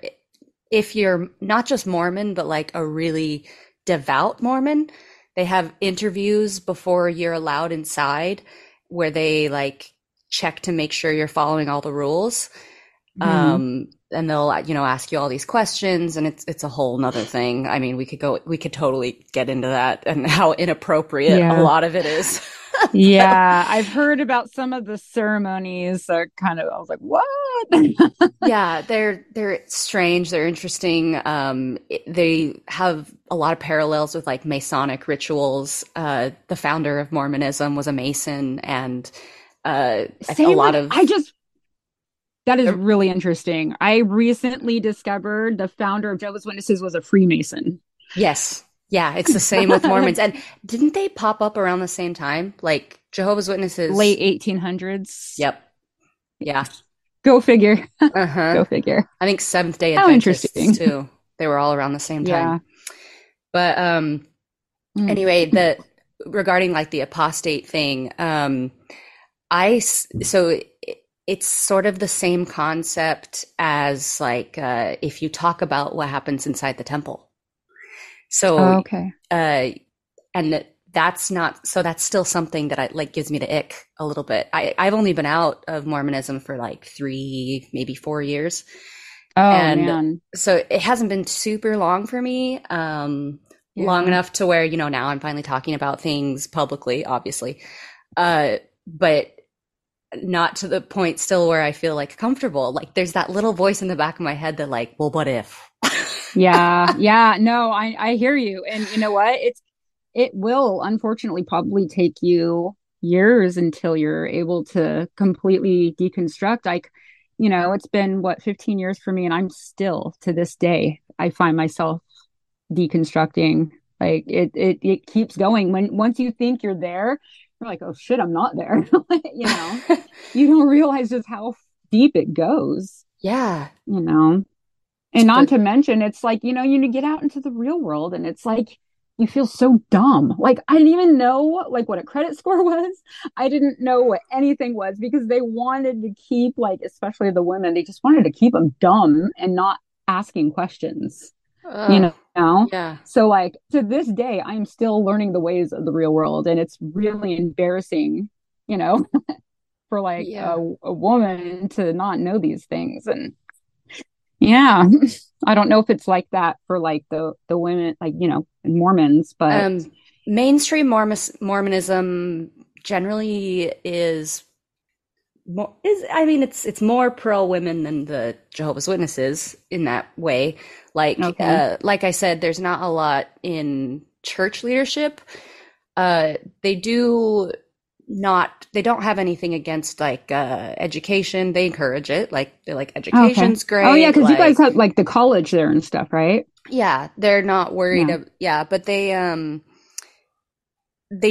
if you're not just Mormon, but like a really devout Mormon. They have interviews before you're allowed inside where they like check to make sure you're following all the rules. And they'll, you know, ask you all these questions, and it's a whole nother thing. I mean, we could totally get into that and how inappropriate a lot of it is. Yeah, I've heard about some of the ceremonies that kind of, I was like, what? Yeah, they're strange. They're interesting. They have a lot of parallels with like Masonic rituals. The founder of Mormonism was a Mason, and that is really interesting. I recently discovered the founder of Jehovah's Witnesses was a Freemason. Yes. Yeah, it's the same with Mormons. And didn't they pop up around the same time? Like Jehovah's Witnesses. Late 1800s. Yep. Yeah. Go figure. Uh-huh. Go figure. I think Seventh-day Adventists too. They were all around the same time. Yeah. But anyway, regarding like the apostate thing, it's sort of the same concept as like if you talk about what happens inside the temple. So, and that's still something that I like gives me the ick a little bit. I've only been out of Mormonism for like 3, maybe 4 years. Oh, and man. So it hasn't been super long for me, long enough to where, you know, now I'm finally talking about things publicly, obviously, but not to the point still where I feel like comfortable. Like there's that little voice in the back of my head that like, well, what if? Yeah. No, I hear you. And you know what? It will unfortunately probably take you years until you're able to completely deconstruct. Like, you know, it's been 15 years for me, and I'm still to this day, I find myself deconstructing. Like it keeps going. Once you think you're there, you're like, oh shit, I'm not there. You know, you don't realize just how deep it goes. Yeah. You know, and not to mention, it's like, you know, you get out into the real world and it's like, you feel so dumb. Like, I didn't even know like what a credit score was. I didn't know what anything was because they wanted to keep, like, especially the women, they just wanted to keep them dumb and not asking questions, you know? Yeah. So like to this day, I'm still learning the ways of the real world, and it's really embarrassing, you know, for like a woman to not know these things. And yeah, I don't know if it's like that for like the women, like, you know, Mormons, but mainstream Mormonism generally is I mean, it's more pro women than the Jehovah's Witnesses in that way. Like, like I said, there's not a lot in church leadership. They don't have anything against like education. They encourage it. Like, they're like, education's great. Oh yeah, because like, you guys have like the college there and stuff, right? Yeah, they're not worried. But they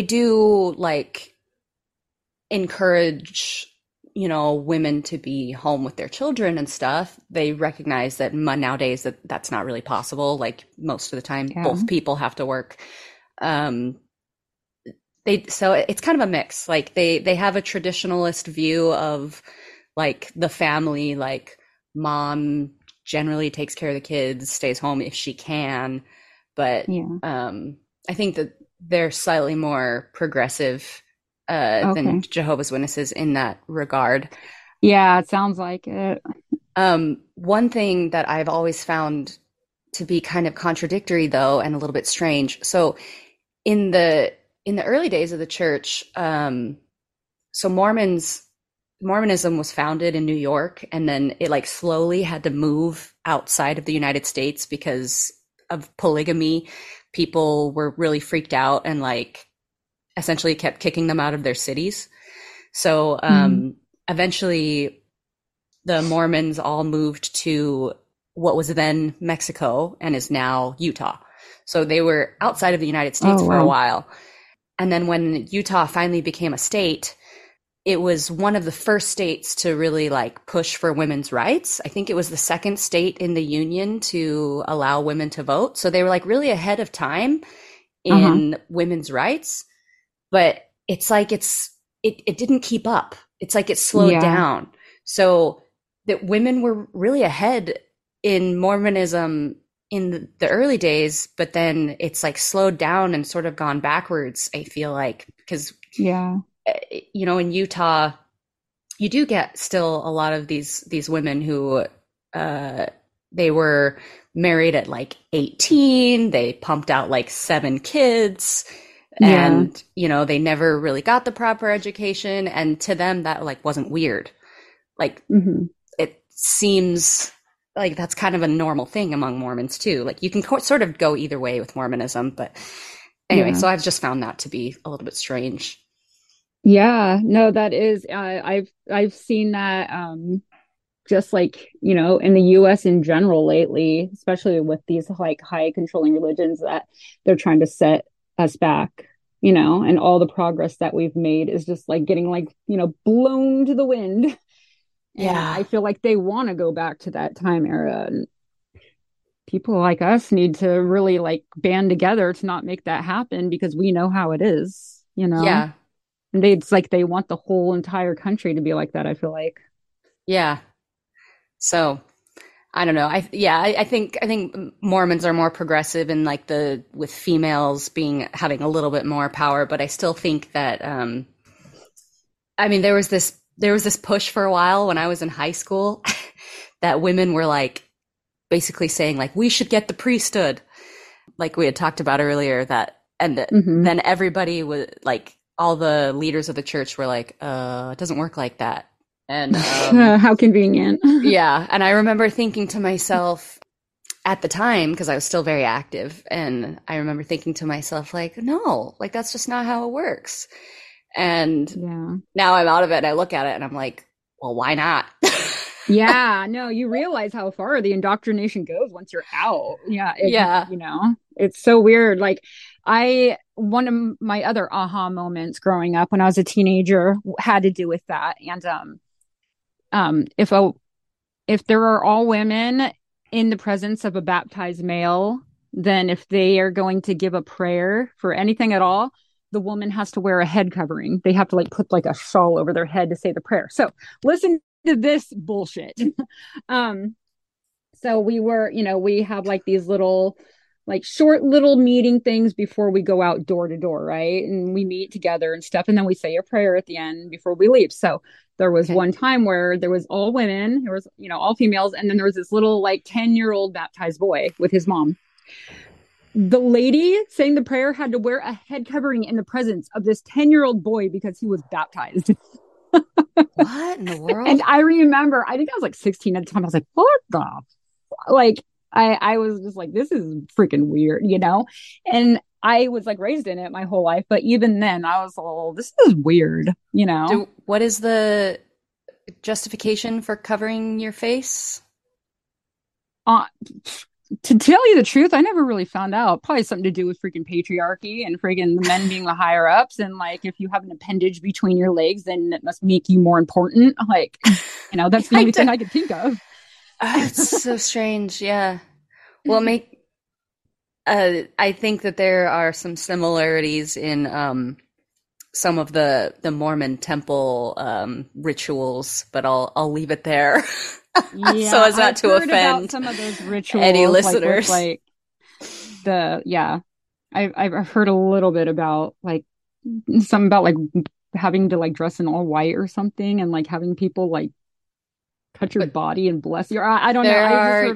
do like encourage, you know, women to be home with their children and stuff. They recognize that nowadays that's not really possible. Like most of the time, both people have to work. So it's kind of a mix. Like they have a traditionalist view of like the family, like mom generally takes care of the kids, stays home if she can. But I think that they're slightly more progressive than Jehovah's Witnesses in that regard. Yeah, it sounds like it. One thing that I've always found to be kind of contradictory though, and a little bit strange. So in the early days of the church, so Mormonism was founded in New York, and then it like slowly had to move outside of the United States because of polygamy. People were really freaked out and like essentially kept kicking them out of their cities. So eventually the Mormons all moved to what was then Mexico and is now Utah. So they were outside of the United States for a while. And then when Utah finally became a state, it was one of the first states to really like push for women's rights. I think it was the second state in the union to allow women to vote. So they were like really ahead of time in women's rights, but it's like, it didn't keep up. It's like it slowed down, so that women were really ahead in Mormonism in the early days, but then it's like slowed down and sort of gone backwards, I feel like, because you know, in Utah, you do get still a lot of these women who they were married at like 18. They pumped out like 7 kids, and you know, they never really got the proper education. And to them, that like wasn't weird. Like it seems like that's kind of a normal thing among Mormons too. Like you can sort of go either way with Mormonism, but anyway, so I've just found that to be a little bit strange. Yeah, no, that is, I've seen that, just like, you know, in the US in general lately, especially with these like high controlling religions that they're trying to set us back, you know, and all the progress that we've made is just like getting like, you know, blown to the wind. Yeah. I feel like they want to go back to that time era. And people like us need to really like band together to not make that happen, because we know how it is, you know? Yeah. And it's like they want the whole entire country to be like that, I feel like. Yeah. So I don't know. I think Mormons are more progressive in like with females having a little bit more power, but I still think that I mean, there was this push for a while when I was in high school that women were like basically saying like, we should get the priesthood, like we had talked about earlier, that, and then everybody was like, all the leaders of the church were like, it doesn't work like that. And how convenient. Yeah. And I remember thinking to myself at the time, because I was still very active, and I remember thinking to myself like, no, like that's just not how it works. And now I'm out of it and I look at it and I'm like, well, why not? Yeah. No, you realize how far the indoctrination goes once you're out. Yeah. You know, it's so weird. Like, one of my other aha moments growing up when I was a teenager had to do with that. And if there are all women in the presence of a baptized male, then if they are going to give a prayer for anything at all, the woman has to wear a head covering. They have to like put like a shawl over their head to say the prayer. So listen to this bullshit. So we were, you know, we have like these little, like short little meeting things before we go out door to door. Right. And we meet together and stuff. And then we say a prayer at the end before we leave. So there was one time where there was all women, there was, you know, all females. And then there was this little like 10-year-old baptized boy with his mom. The lady saying the prayer had to wear a head covering in the presence of this 10-year-old boy because he was baptized. What in the world? And I remember, I think I was like 16 at the time. I was like, what the? Like, I was just like, this is freaking weird, you know? And I was like raised in it my whole life. But even then I was like, oh, this is weird, you know? What is the justification for covering your face? To tell you the truth, I never really found out. Probably something to do with freaking patriarchy and freaking the men being the higher ups. And like, if you have an appendage between your legs, then it must make you more important. Like, you know, that's the only thing I could think of. Oh, it's so strange. Yeah. Well, I think that there are some similarities in some of the Mormon temple rituals, but I'll leave it there. Yeah, so as not I've to heard offend about some of those rituals, any listeners. I've heard a little bit about like something about like having to like dress in all white or something, and like having people like touch your body and bless you. I don't know.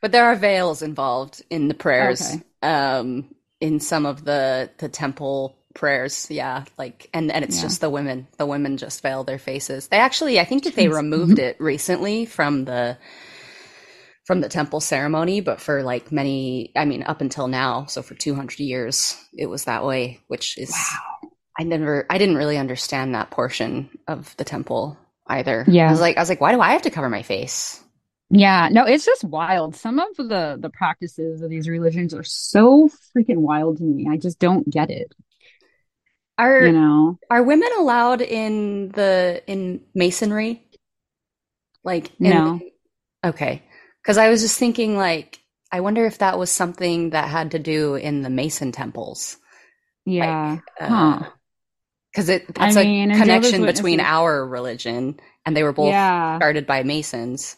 But there are veils involved in the prayers, in some of the temple prayers, and it's just the women just veil their faces. They actually, I think that they removed it recently from the temple ceremony, but for like many, I mean, up until now, so for 200 years it was that way, which is wow. I didn't really understand that portion of the temple either. I was like, why do I have to cover my face? Yeah, no, it's just wild. Some of the practices of these religions are so freaking wild to me. I just don't get it. Are women allowed in masonry? Like, no. Okay. Because I was just thinking, like, I wonder if that was something that had to do in the Mason temples. Yeah. Because that's a connection between our religion, and they were both started by Masons.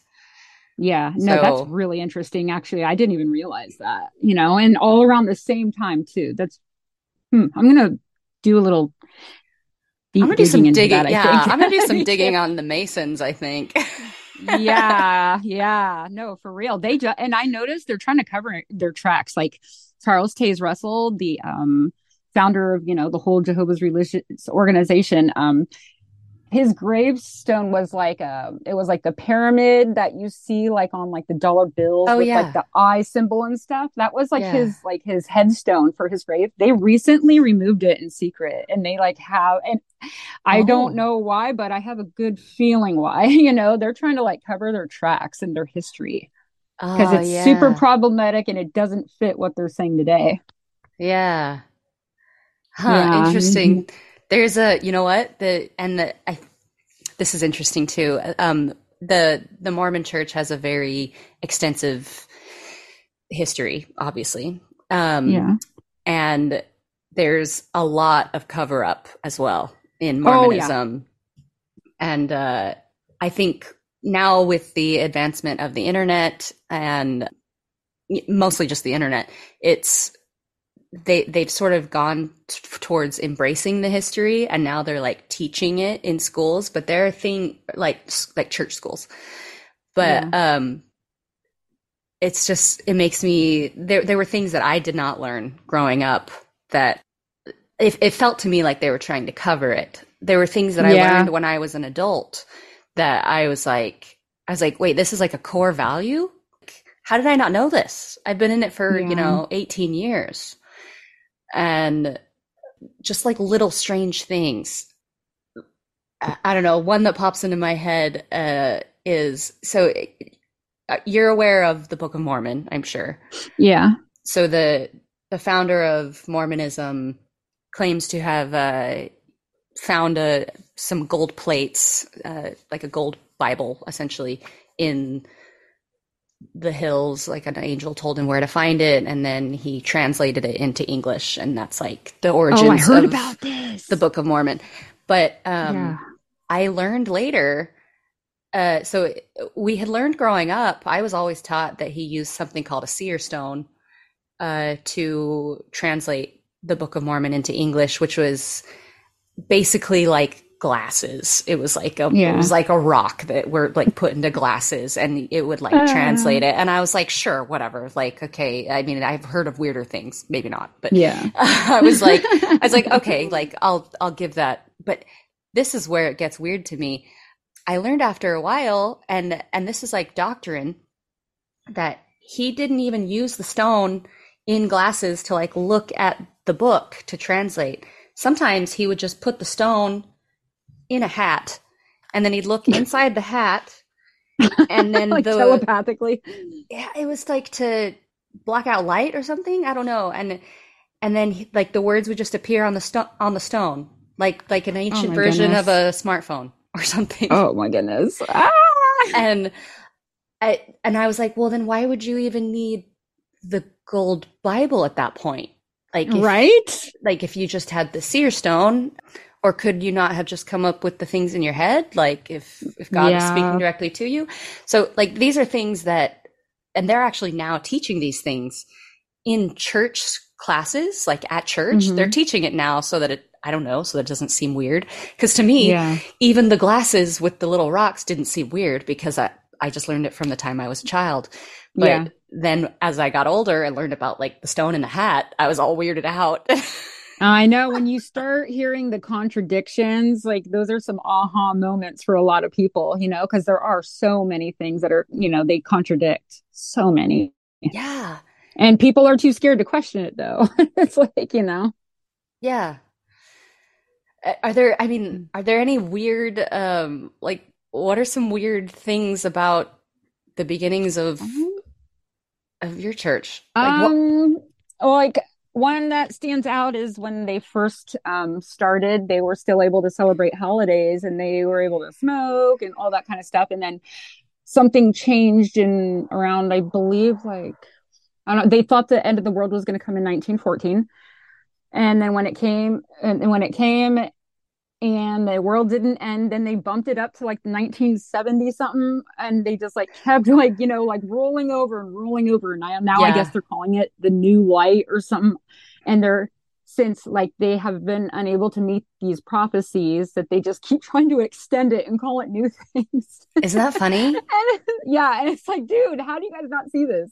Yeah. No, so, that's really interesting. Actually, I didn't even realize that, you know, and all around the same time, too. That's, I'm going to do a little digging into that, I think. I'm going to do some digging on the Masons, I think. Yeah. No, for real. They and I noticed they're trying to cover their tracks. Like Charles Taze Russell, the founder of, you know, the whole Jehovah's Religious organization, his gravestone was like it was like the pyramid that you see like on like the dollar bills like the eye symbol and stuff. That was like his headstone for his grave. They recently removed it in secret, and they like have, and I don't know why, but I have a good feeling why, you know, they're trying to like cover their tracks and their history because it's super problematic and it doesn't fit what they're saying today. Yeah. Huh. Yeah. Interesting. There's this is interesting too. The Mormon Church has a very extensive history, obviously. And there's a lot of cover up as well in Mormonism. And I think now with the advancement of the internet, and mostly just the internet, they've sort of gone towards embracing the history, and now they're like teaching it in schools, but there are things like church schools, but it's just, it makes me, there were things that I did not learn growing up that it felt to me like they were trying to cover it. There were things that I learned when I was an adult that I was like, wait, this is like a core value. How did I not know this? I've been in it for, 18 years. And just like little strange things. I don't know. One that pops into my head is, so you're aware of the Book of Mormon, I'm sure. Yeah. So the founder of Mormonism claims to have found some gold plates, like a gold Bible, essentially, in the hills. Like, an angel told him where to find it, and then he translated it into English, and that's like the origins of the Book of Mormon. But I learned later, so we had learned growing up, I was always taught that he used something called a seer stone to translate the Book of Mormon into English, which was basically like glasses. It was like a it was like a rock that were like put into glasses, and it would like translate it. And I was like, sure, whatever. Like, okay. I mean, I've heard of weirder things, maybe not, but I was like, okay, like I'll give that. But this is where it gets weird to me. I learned after a while, and this is like doctrine, that he didn't even use the stone in glasses to like look at the book to translate. Sometimes he would just put the stone in a hat, and then he'd look inside the hat, and then like telepathically. Yeah, it was like to block out light or something. I don't know. And then he, like, the words would just appear on the stone, like an ancient version of a smartphone or something. Oh my goodness! Ah! And I was like, well, then why would you even need the gold Bible at that point? Like, if, right? Like, if you just had the seer stone, or could you not have just come up with the things in your head? Like, if God is speaking directly to you. So like, these are things that, and they're actually now teaching these things in church classes, like at church, they're teaching it now so that it doesn't seem weird. Cause to me, even the glasses with the little rocks didn't seem weird, because I just learned it from the time I was a child. But then as I got older and learned about like the stone and the hat, I was all weirded out. I know, when you start hearing the contradictions, like, those are some aha moments for a lot of people, you know, because there are so many things that are, you know, they contradict so many. Yeah. And people are too scared to question it, though. It's like, you know. Yeah. Are there any weird, like, what are some weird things about the beginnings of your church? Like, one that stands out is when they first started, they were still able to celebrate holidays, and they were able to smoke and all that kind of stuff. And then something changed in around, I believe, like, I don't know, they thought the end of the world was going to come in 1914. And then when it came and the world didn't end, then they bumped it up to like 1970 something. And they just like kept like, you know, like rolling over. And now I guess they're calling it the new light or something. And since like they have been unable to meet these prophecies, that they just keep trying to extend it and call it new things. Isn't that funny? And it's like, dude, how do you guys not see this?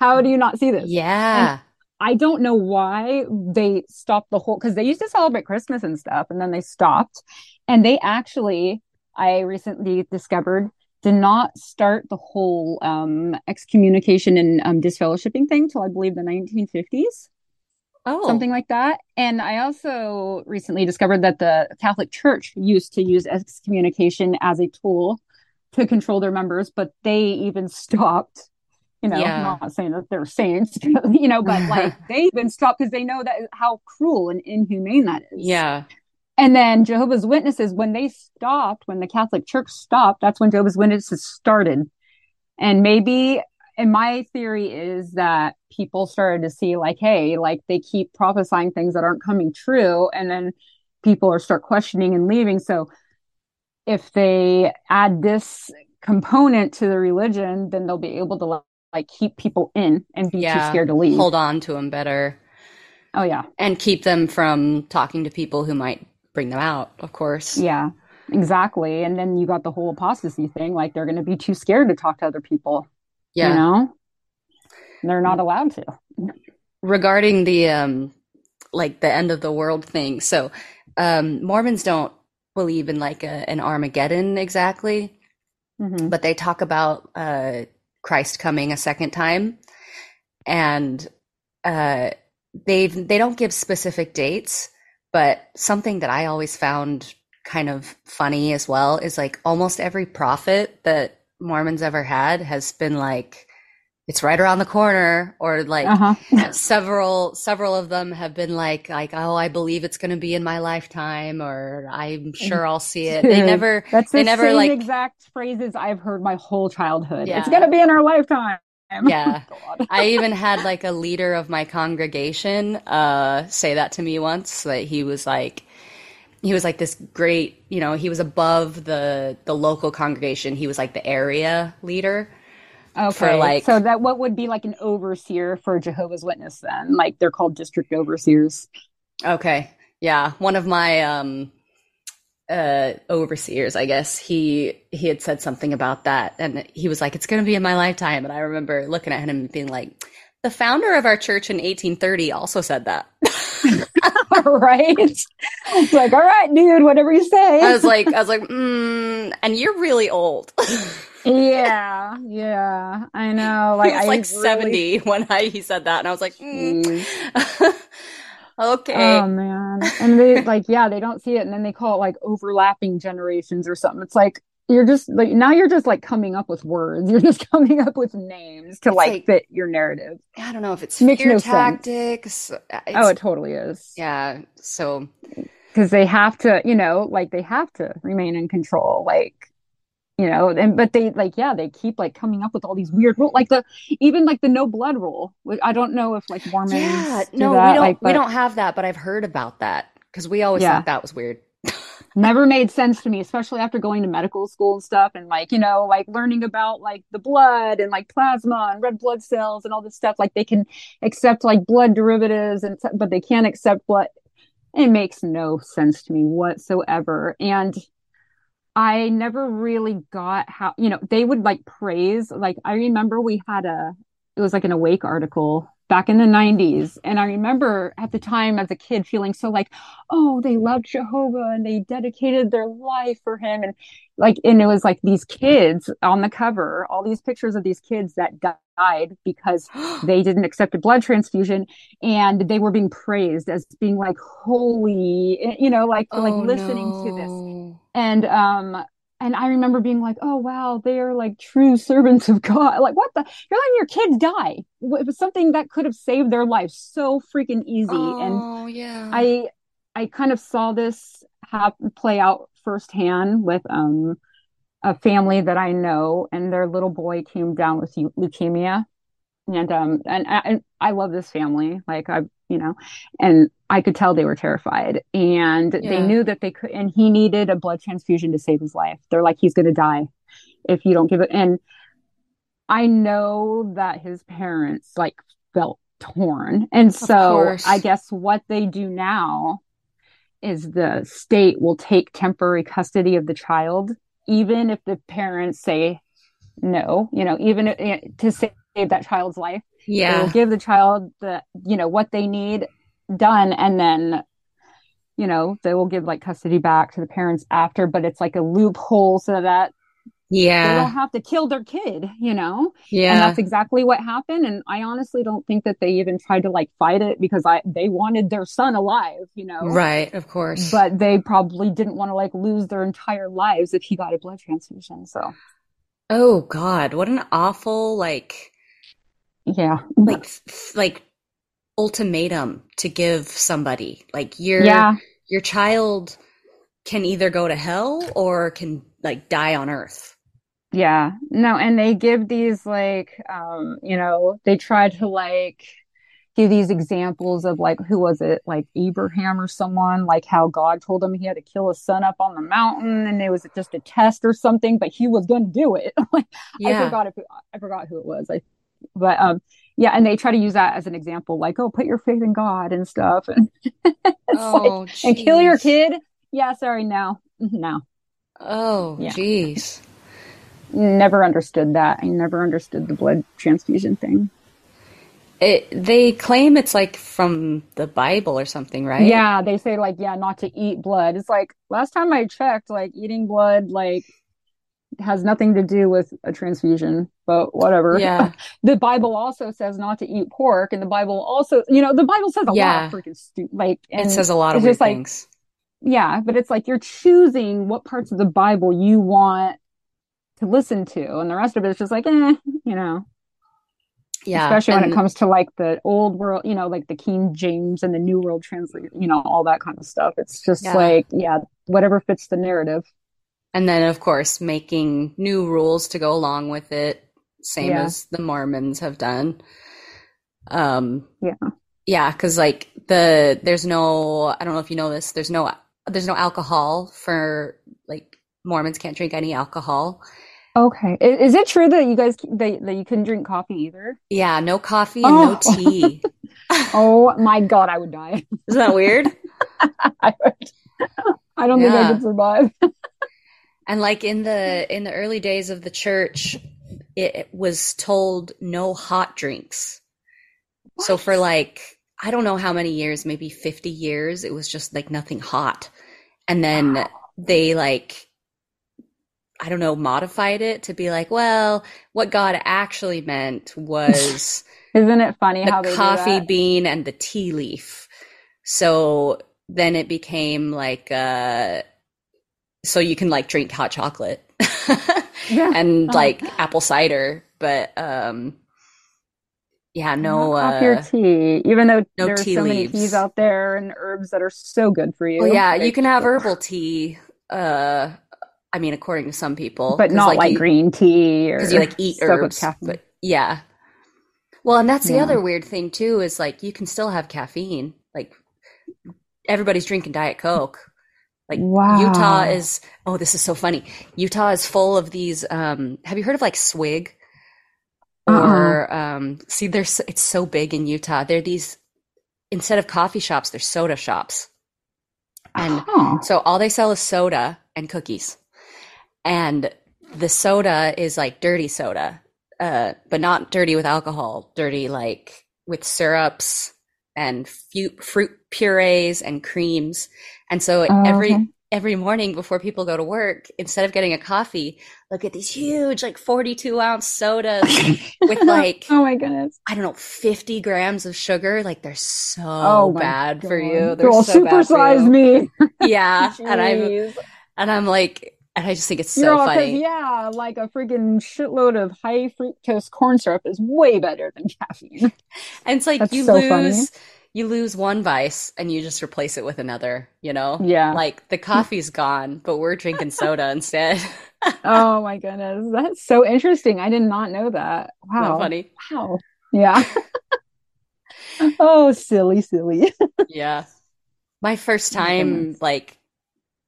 How do you not see this? Yeah. And I don't know why they stopped because they used to celebrate Christmas and stuff, and then they stopped. And they actually, I recently discovered, did not start the whole excommunication and disfellowshipping thing till I believe the 1950s. Oh. Something like that. And I also recently discovered that the Catholic Church used to use excommunication as a tool to control their members, but they even stopped. You know, I'm not saying that they're saints, you know, but like they've been stopped because they know that how cruel and inhumane that is. Yeah. And then Jehovah's Witnesses, when the Catholic Church stopped, that's when Jehovah's Witnesses started. And maybe, and my theory is that people started to see like, hey, like they keep prophesying things that aren't coming true. And then people start questioning and leaving. So if they add this component to the religion, then they'll be able to like keep people in and be too scared to leave. Hold on to them better. Oh yeah. And keep them from talking to people who might bring them out, of course. Yeah, exactly. And then you got the whole apostasy thing. Like they're going to be too scared to talk to other people. Yeah. You know, they're not allowed to. Regarding the, like the end of the world thing. So, Mormons don't believe in like an Armageddon exactly, but they talk about, Christ coming a second time, and they don't give specific dates, but something that I always found kind of funny as well is like almost every prophet that Mormons ever had has been like it's right around the corner, or like several of them have been like, oh, I believe it's going to be in my lifetime, or I'm sure I'll see it. That's the same like exact phrases I've heard my whole childhood. Yeah. It's going to be in our lifetime. Yeah. I even had like a leader of my congregation say that to me once, that he was like this great, you know, he was above the local congregation. He was like the area leader. Okay. For like, so that what would be like an overseer for Jehovah's Witness then? Like they're called district overseers. Okay. Yeah. One of my overseers, I guess, he had said something about that, and he was like, it's going to be in my lifetime. And I remember looking at him and being like, the founder of our church in 1830 also said that. Right? It's like, all right, dude, whatever you say. I was like, and you're really old. Yeah, I know. Like, he was like 70 when he said that, and I was like, okay. Oh man. And they like, yeah, they don't see it, and then they call it like overlapping generations or something. It's like, you're just like, now you're just like coming up with words. You're just coming up with names to like fit your narrative. I don't know if it's fear tactics. Oh, it totally is. Yeah. So, because they have to, you know, like they have to remain in control, like, you know, and but they like, yeah, they keep like coming up with all these weird rules, like the no blood rule. I don't know if like Mormons. Yeah, do no, that, we don't. Like, but we don't have that, but I've heard about that because we always thought that was weird. Never made sense to me, especially after going to medical school and stuff, and like, you know, like learning about like the blood and like plasma and red blood cells and all this stuff. Like they can accept like blood derivatives, and but they can't accept blood. It makes no sense to me whatsoever, and I never really got how, you know, they would like praise. Like I remember we had it was like an Awake article back in the 90s. And I remember at the time as a kid feeling so like, oh, they loved Jehovah and they dedicated their life for him. And like, and it was like these kids on the cover, all these pictures of these kids that died because they didn't accept a blood transfusion, and they were being praised as being like holy, you know, like, listening to this. And I remember being like, oh, wow, they are like true servants of God. Like, what the? You're letting your kids die. It was something that could have saved their life so freaking easy. Oh, and yeah. I kind of saw this play out firsthand with a family that I know, and their little boy came down with leukemia. And I love this family. Like, and I could tell they were terrified, and they knew that they could, and he needed a blood transfusion to save his life. They're like, he's going to die if you don't give it. And I know that his parents like felt torn. And so I guess what they do now is the state will take temporary custody of the child, even if the parents say no, you know, even to save that child's life. Yeah. Give the child the, you know, what they need done. And then, you know, they will give like custody back to the parents after, but it's like a loophole so that they don't have to kill their kid, you know? Yeah. And that's exactly what happened. And I honestly don't think that they even tried to like fight it, because they wanted their son alive, you know? Right. Of course. But they probably didn't want to like lose their entire lives if he got a blood transfusion. So. Oh God, what an awful, like, yeah, like ultimatum to give somebody, like your child can either go to hell or can like die on earth. Yeah, no. And they give these like, you know, they try to like give these examples of like, who was it? Like Abraham or someone, like how God told him he had to kill his son up on the mountain, and it was just a test or something, but he was going to do it. Like, yeah. I forgot who it was. But yeah, and they try to use that as an example, like, oh, put your faith in God and stuff, and it's like, and kill your kid. Yeah, sorry, no. Oh, jeez. Yeah. Never understood that. I never understood the blood transfusion thing. They claim it's like from the Bible or something, right? Yeah, they say like, yeah, not to eat blood. It's like, last time I checked, like eating blood, like, has nothing to do with a transfusion, but whatever. Yeah. The Bible also says not to eat pork, and the Bible also, you know, the Bible says a lot of freaking like, and it says a lot of weird things. Like, yeah, but it's like you're choosing what parts of the Bible you want to listen to, and the rest of it is just like, you know. Yeah. Especially when it comes to like the old world, you know, like the King James and the New World Translation, you know, all that kind of stuff. It's just like, yeah, whatever fits the narrative. And then, of course, making new rules to go along with it, same as the Mormons have done. Yeah, because like there's no, I don't know if you know this, there's no alcohol for like Mormons can't drink any alcohol. Okay. Is it true that you guys, that you couldn't drink coffee either? Yeah, no coffee and no tea. Oh my God, I would die. Isn't that weird? I would. I don't think I could survive. And like in the early days of the church, it was told no hot drinks. What? So for like, I don't know how many years, maybe 50 years, it was just like nothing hot. And then they like, I don't know, modified it to be like, well, what God actually meant was isn't it funny the how they coffee bean and the tea leaf. So then it became like, so you can like drink hot chocolate and like apple cider, but no tea, even though no there are so many teas out there and herbs that are so good for you. Well, yeah, you can have herbal tea. I mean, according to some people, but not like green tea, or because you like eat herbs. But yeah, well, and that's the other weird thing too is like you can still have caffeine. Like everybody's drinking Diet Coke. Like Utah is this is so funny. Utah is full of these. Have you heard of like Swig? Or see, there's it's so big in Utah. They're these instead of coffee shops, they're soda shops, and so all they sell is soda and cookies. And the soda is like dirty soda, but not dirty with alcohol, dirty like with syrups and fruit purees and creams. And so every morning before people go to work, instead of getting a coffee, they'll get these huge like 42-ounce sodas with like, oh my goodness, I don't know, 50 grams of sugar. Like they're so bad for you. They're so supersize me. Yeah. And I'm like, and I just think it's so funny. Yeah, like a freaking shitload of high fructose corn syrup is way better than caffeine. And it's like you lose one vice and you just replace it with another, you know? Yeah. Like the coffee's gone, but we're drinking soda instead. Oh my goodness. That's so interesting. I did not know that. Wow. Isn't that funny? Wow. Yeah. Oh, silly. Yeah. My first time,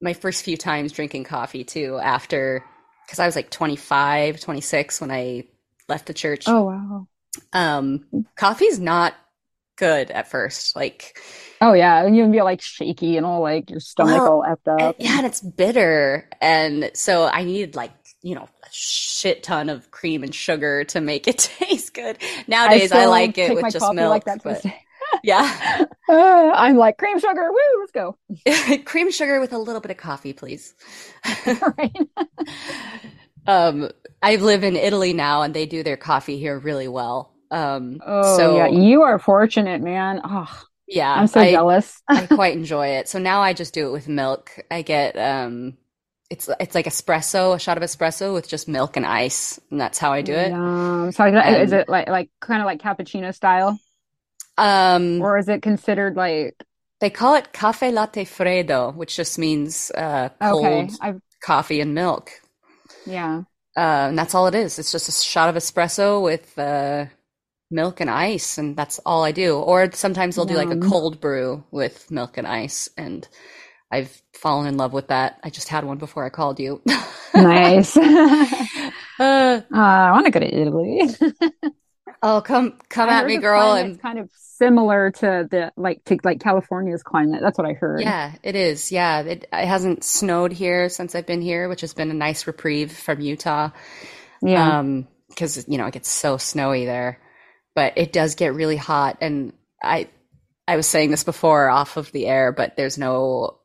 my first few times drinking coffee too after, because I was like 25, 26 when I left the church. Oh, wow. Coffee's not good at first. Like, oh yeah. And you can be like shaky and all like your stomach all effed up. Yeah. And it's bitter. And so I needed like, you know, a shit ton of cream and sugar to make it taste good. Nowadays I like it with just milk. Like that yeah. I'm like cream sugar. Woo, let's go. Cream sugar with a little bit of coffee, please. Right. I live in Italy now and they do their coffee here really well. Yeah, you are fortunate, man. Oh, yeah. I'm so jealous. I quite enjoy it. So now I just do it with milk. I get it's like espresso, a shot of espresso with just milk and ice, and that's how I do it. So is it like kind of like cappuccino style? Or is it considered like they call it cafe latte freddo, which just means cold coffee and milk. Yeah, and that's all it is. It's just a shot of espresso with milk and ice, and that's all I do. Or sometimes they'll do like a cold brew with milk and ice, and I've fallen in love with that. I just had one before I called you. Nice. I want to go to Italy. Oh, come at me, girl! And it's kind of similar to like California's climate. That's what I heard. Yeah, it is. Yeah, it hasn't snowed here since I've been here, which has been a nice reprieve from Utah. Yeah, because you know it gets so snowy there, but it does get really hot. And I was saying this before off of the air, but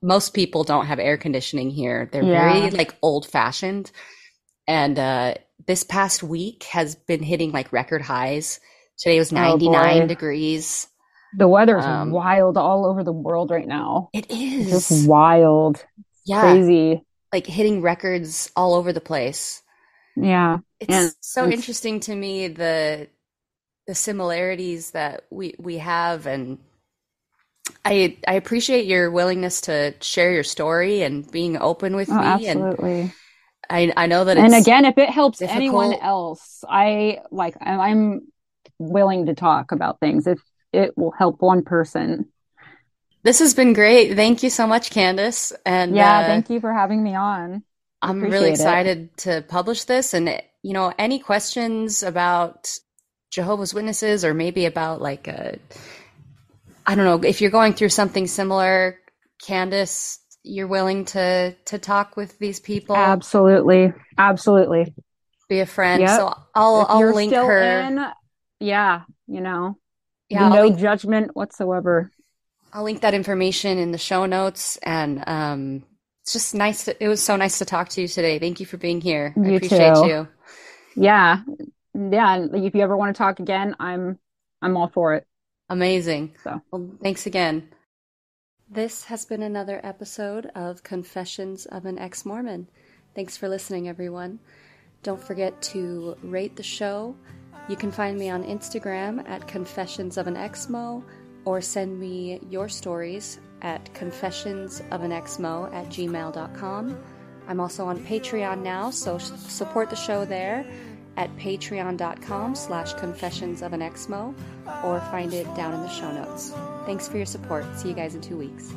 most people don't have air conditioning here. They're very like old fashioned, and this past week has been hitting like record highs. Today was 99 degrees. The weather's wild all over the world right now. It is. It's just wild. Yeah. Crazy. Like hitting records all over the place. Yeah. It's so interesting to me, the the similarities that we have. And I appreciate your willingness to share your story and being open with me. Absolutely. And I know that it's, and again, if it helps difficult. Anyone else, I'm willing to talk about things if it will help one person. This has been great. Thank you so much, Candace. And thank you for having me on. I'm really excited to publish this. And, you know, any questions about Jehovah's Witnesses, or maybe about if you're going through something similar, Candace, you're willing to talk with these people? Absolutely. Absolutely. Be a friend. Yep. So I'll link her. No judgment whatsoever. I'll link that information in the show notes, and it's just nice. It was so nice to talk to you today. Thank you for being here. I appreciate you. Yeah. Yeah. If you ever want to talk again, I'm all for it. Amazing. So well, thanks again. This has been another episode of Confessions of an Ex-Mormon. Thanks for listening, everyone. Don't forget to rate the show. You can find me on Instagram at Confessions of an Exmo, or send me your stories at confessionsofanexmo@gmail.com. I'm also on Patreon now, so support the show there at patreon.com/confessionsofanexmo, or find it down in the show notes. Thanks for your support. See you guys in 2 weeks.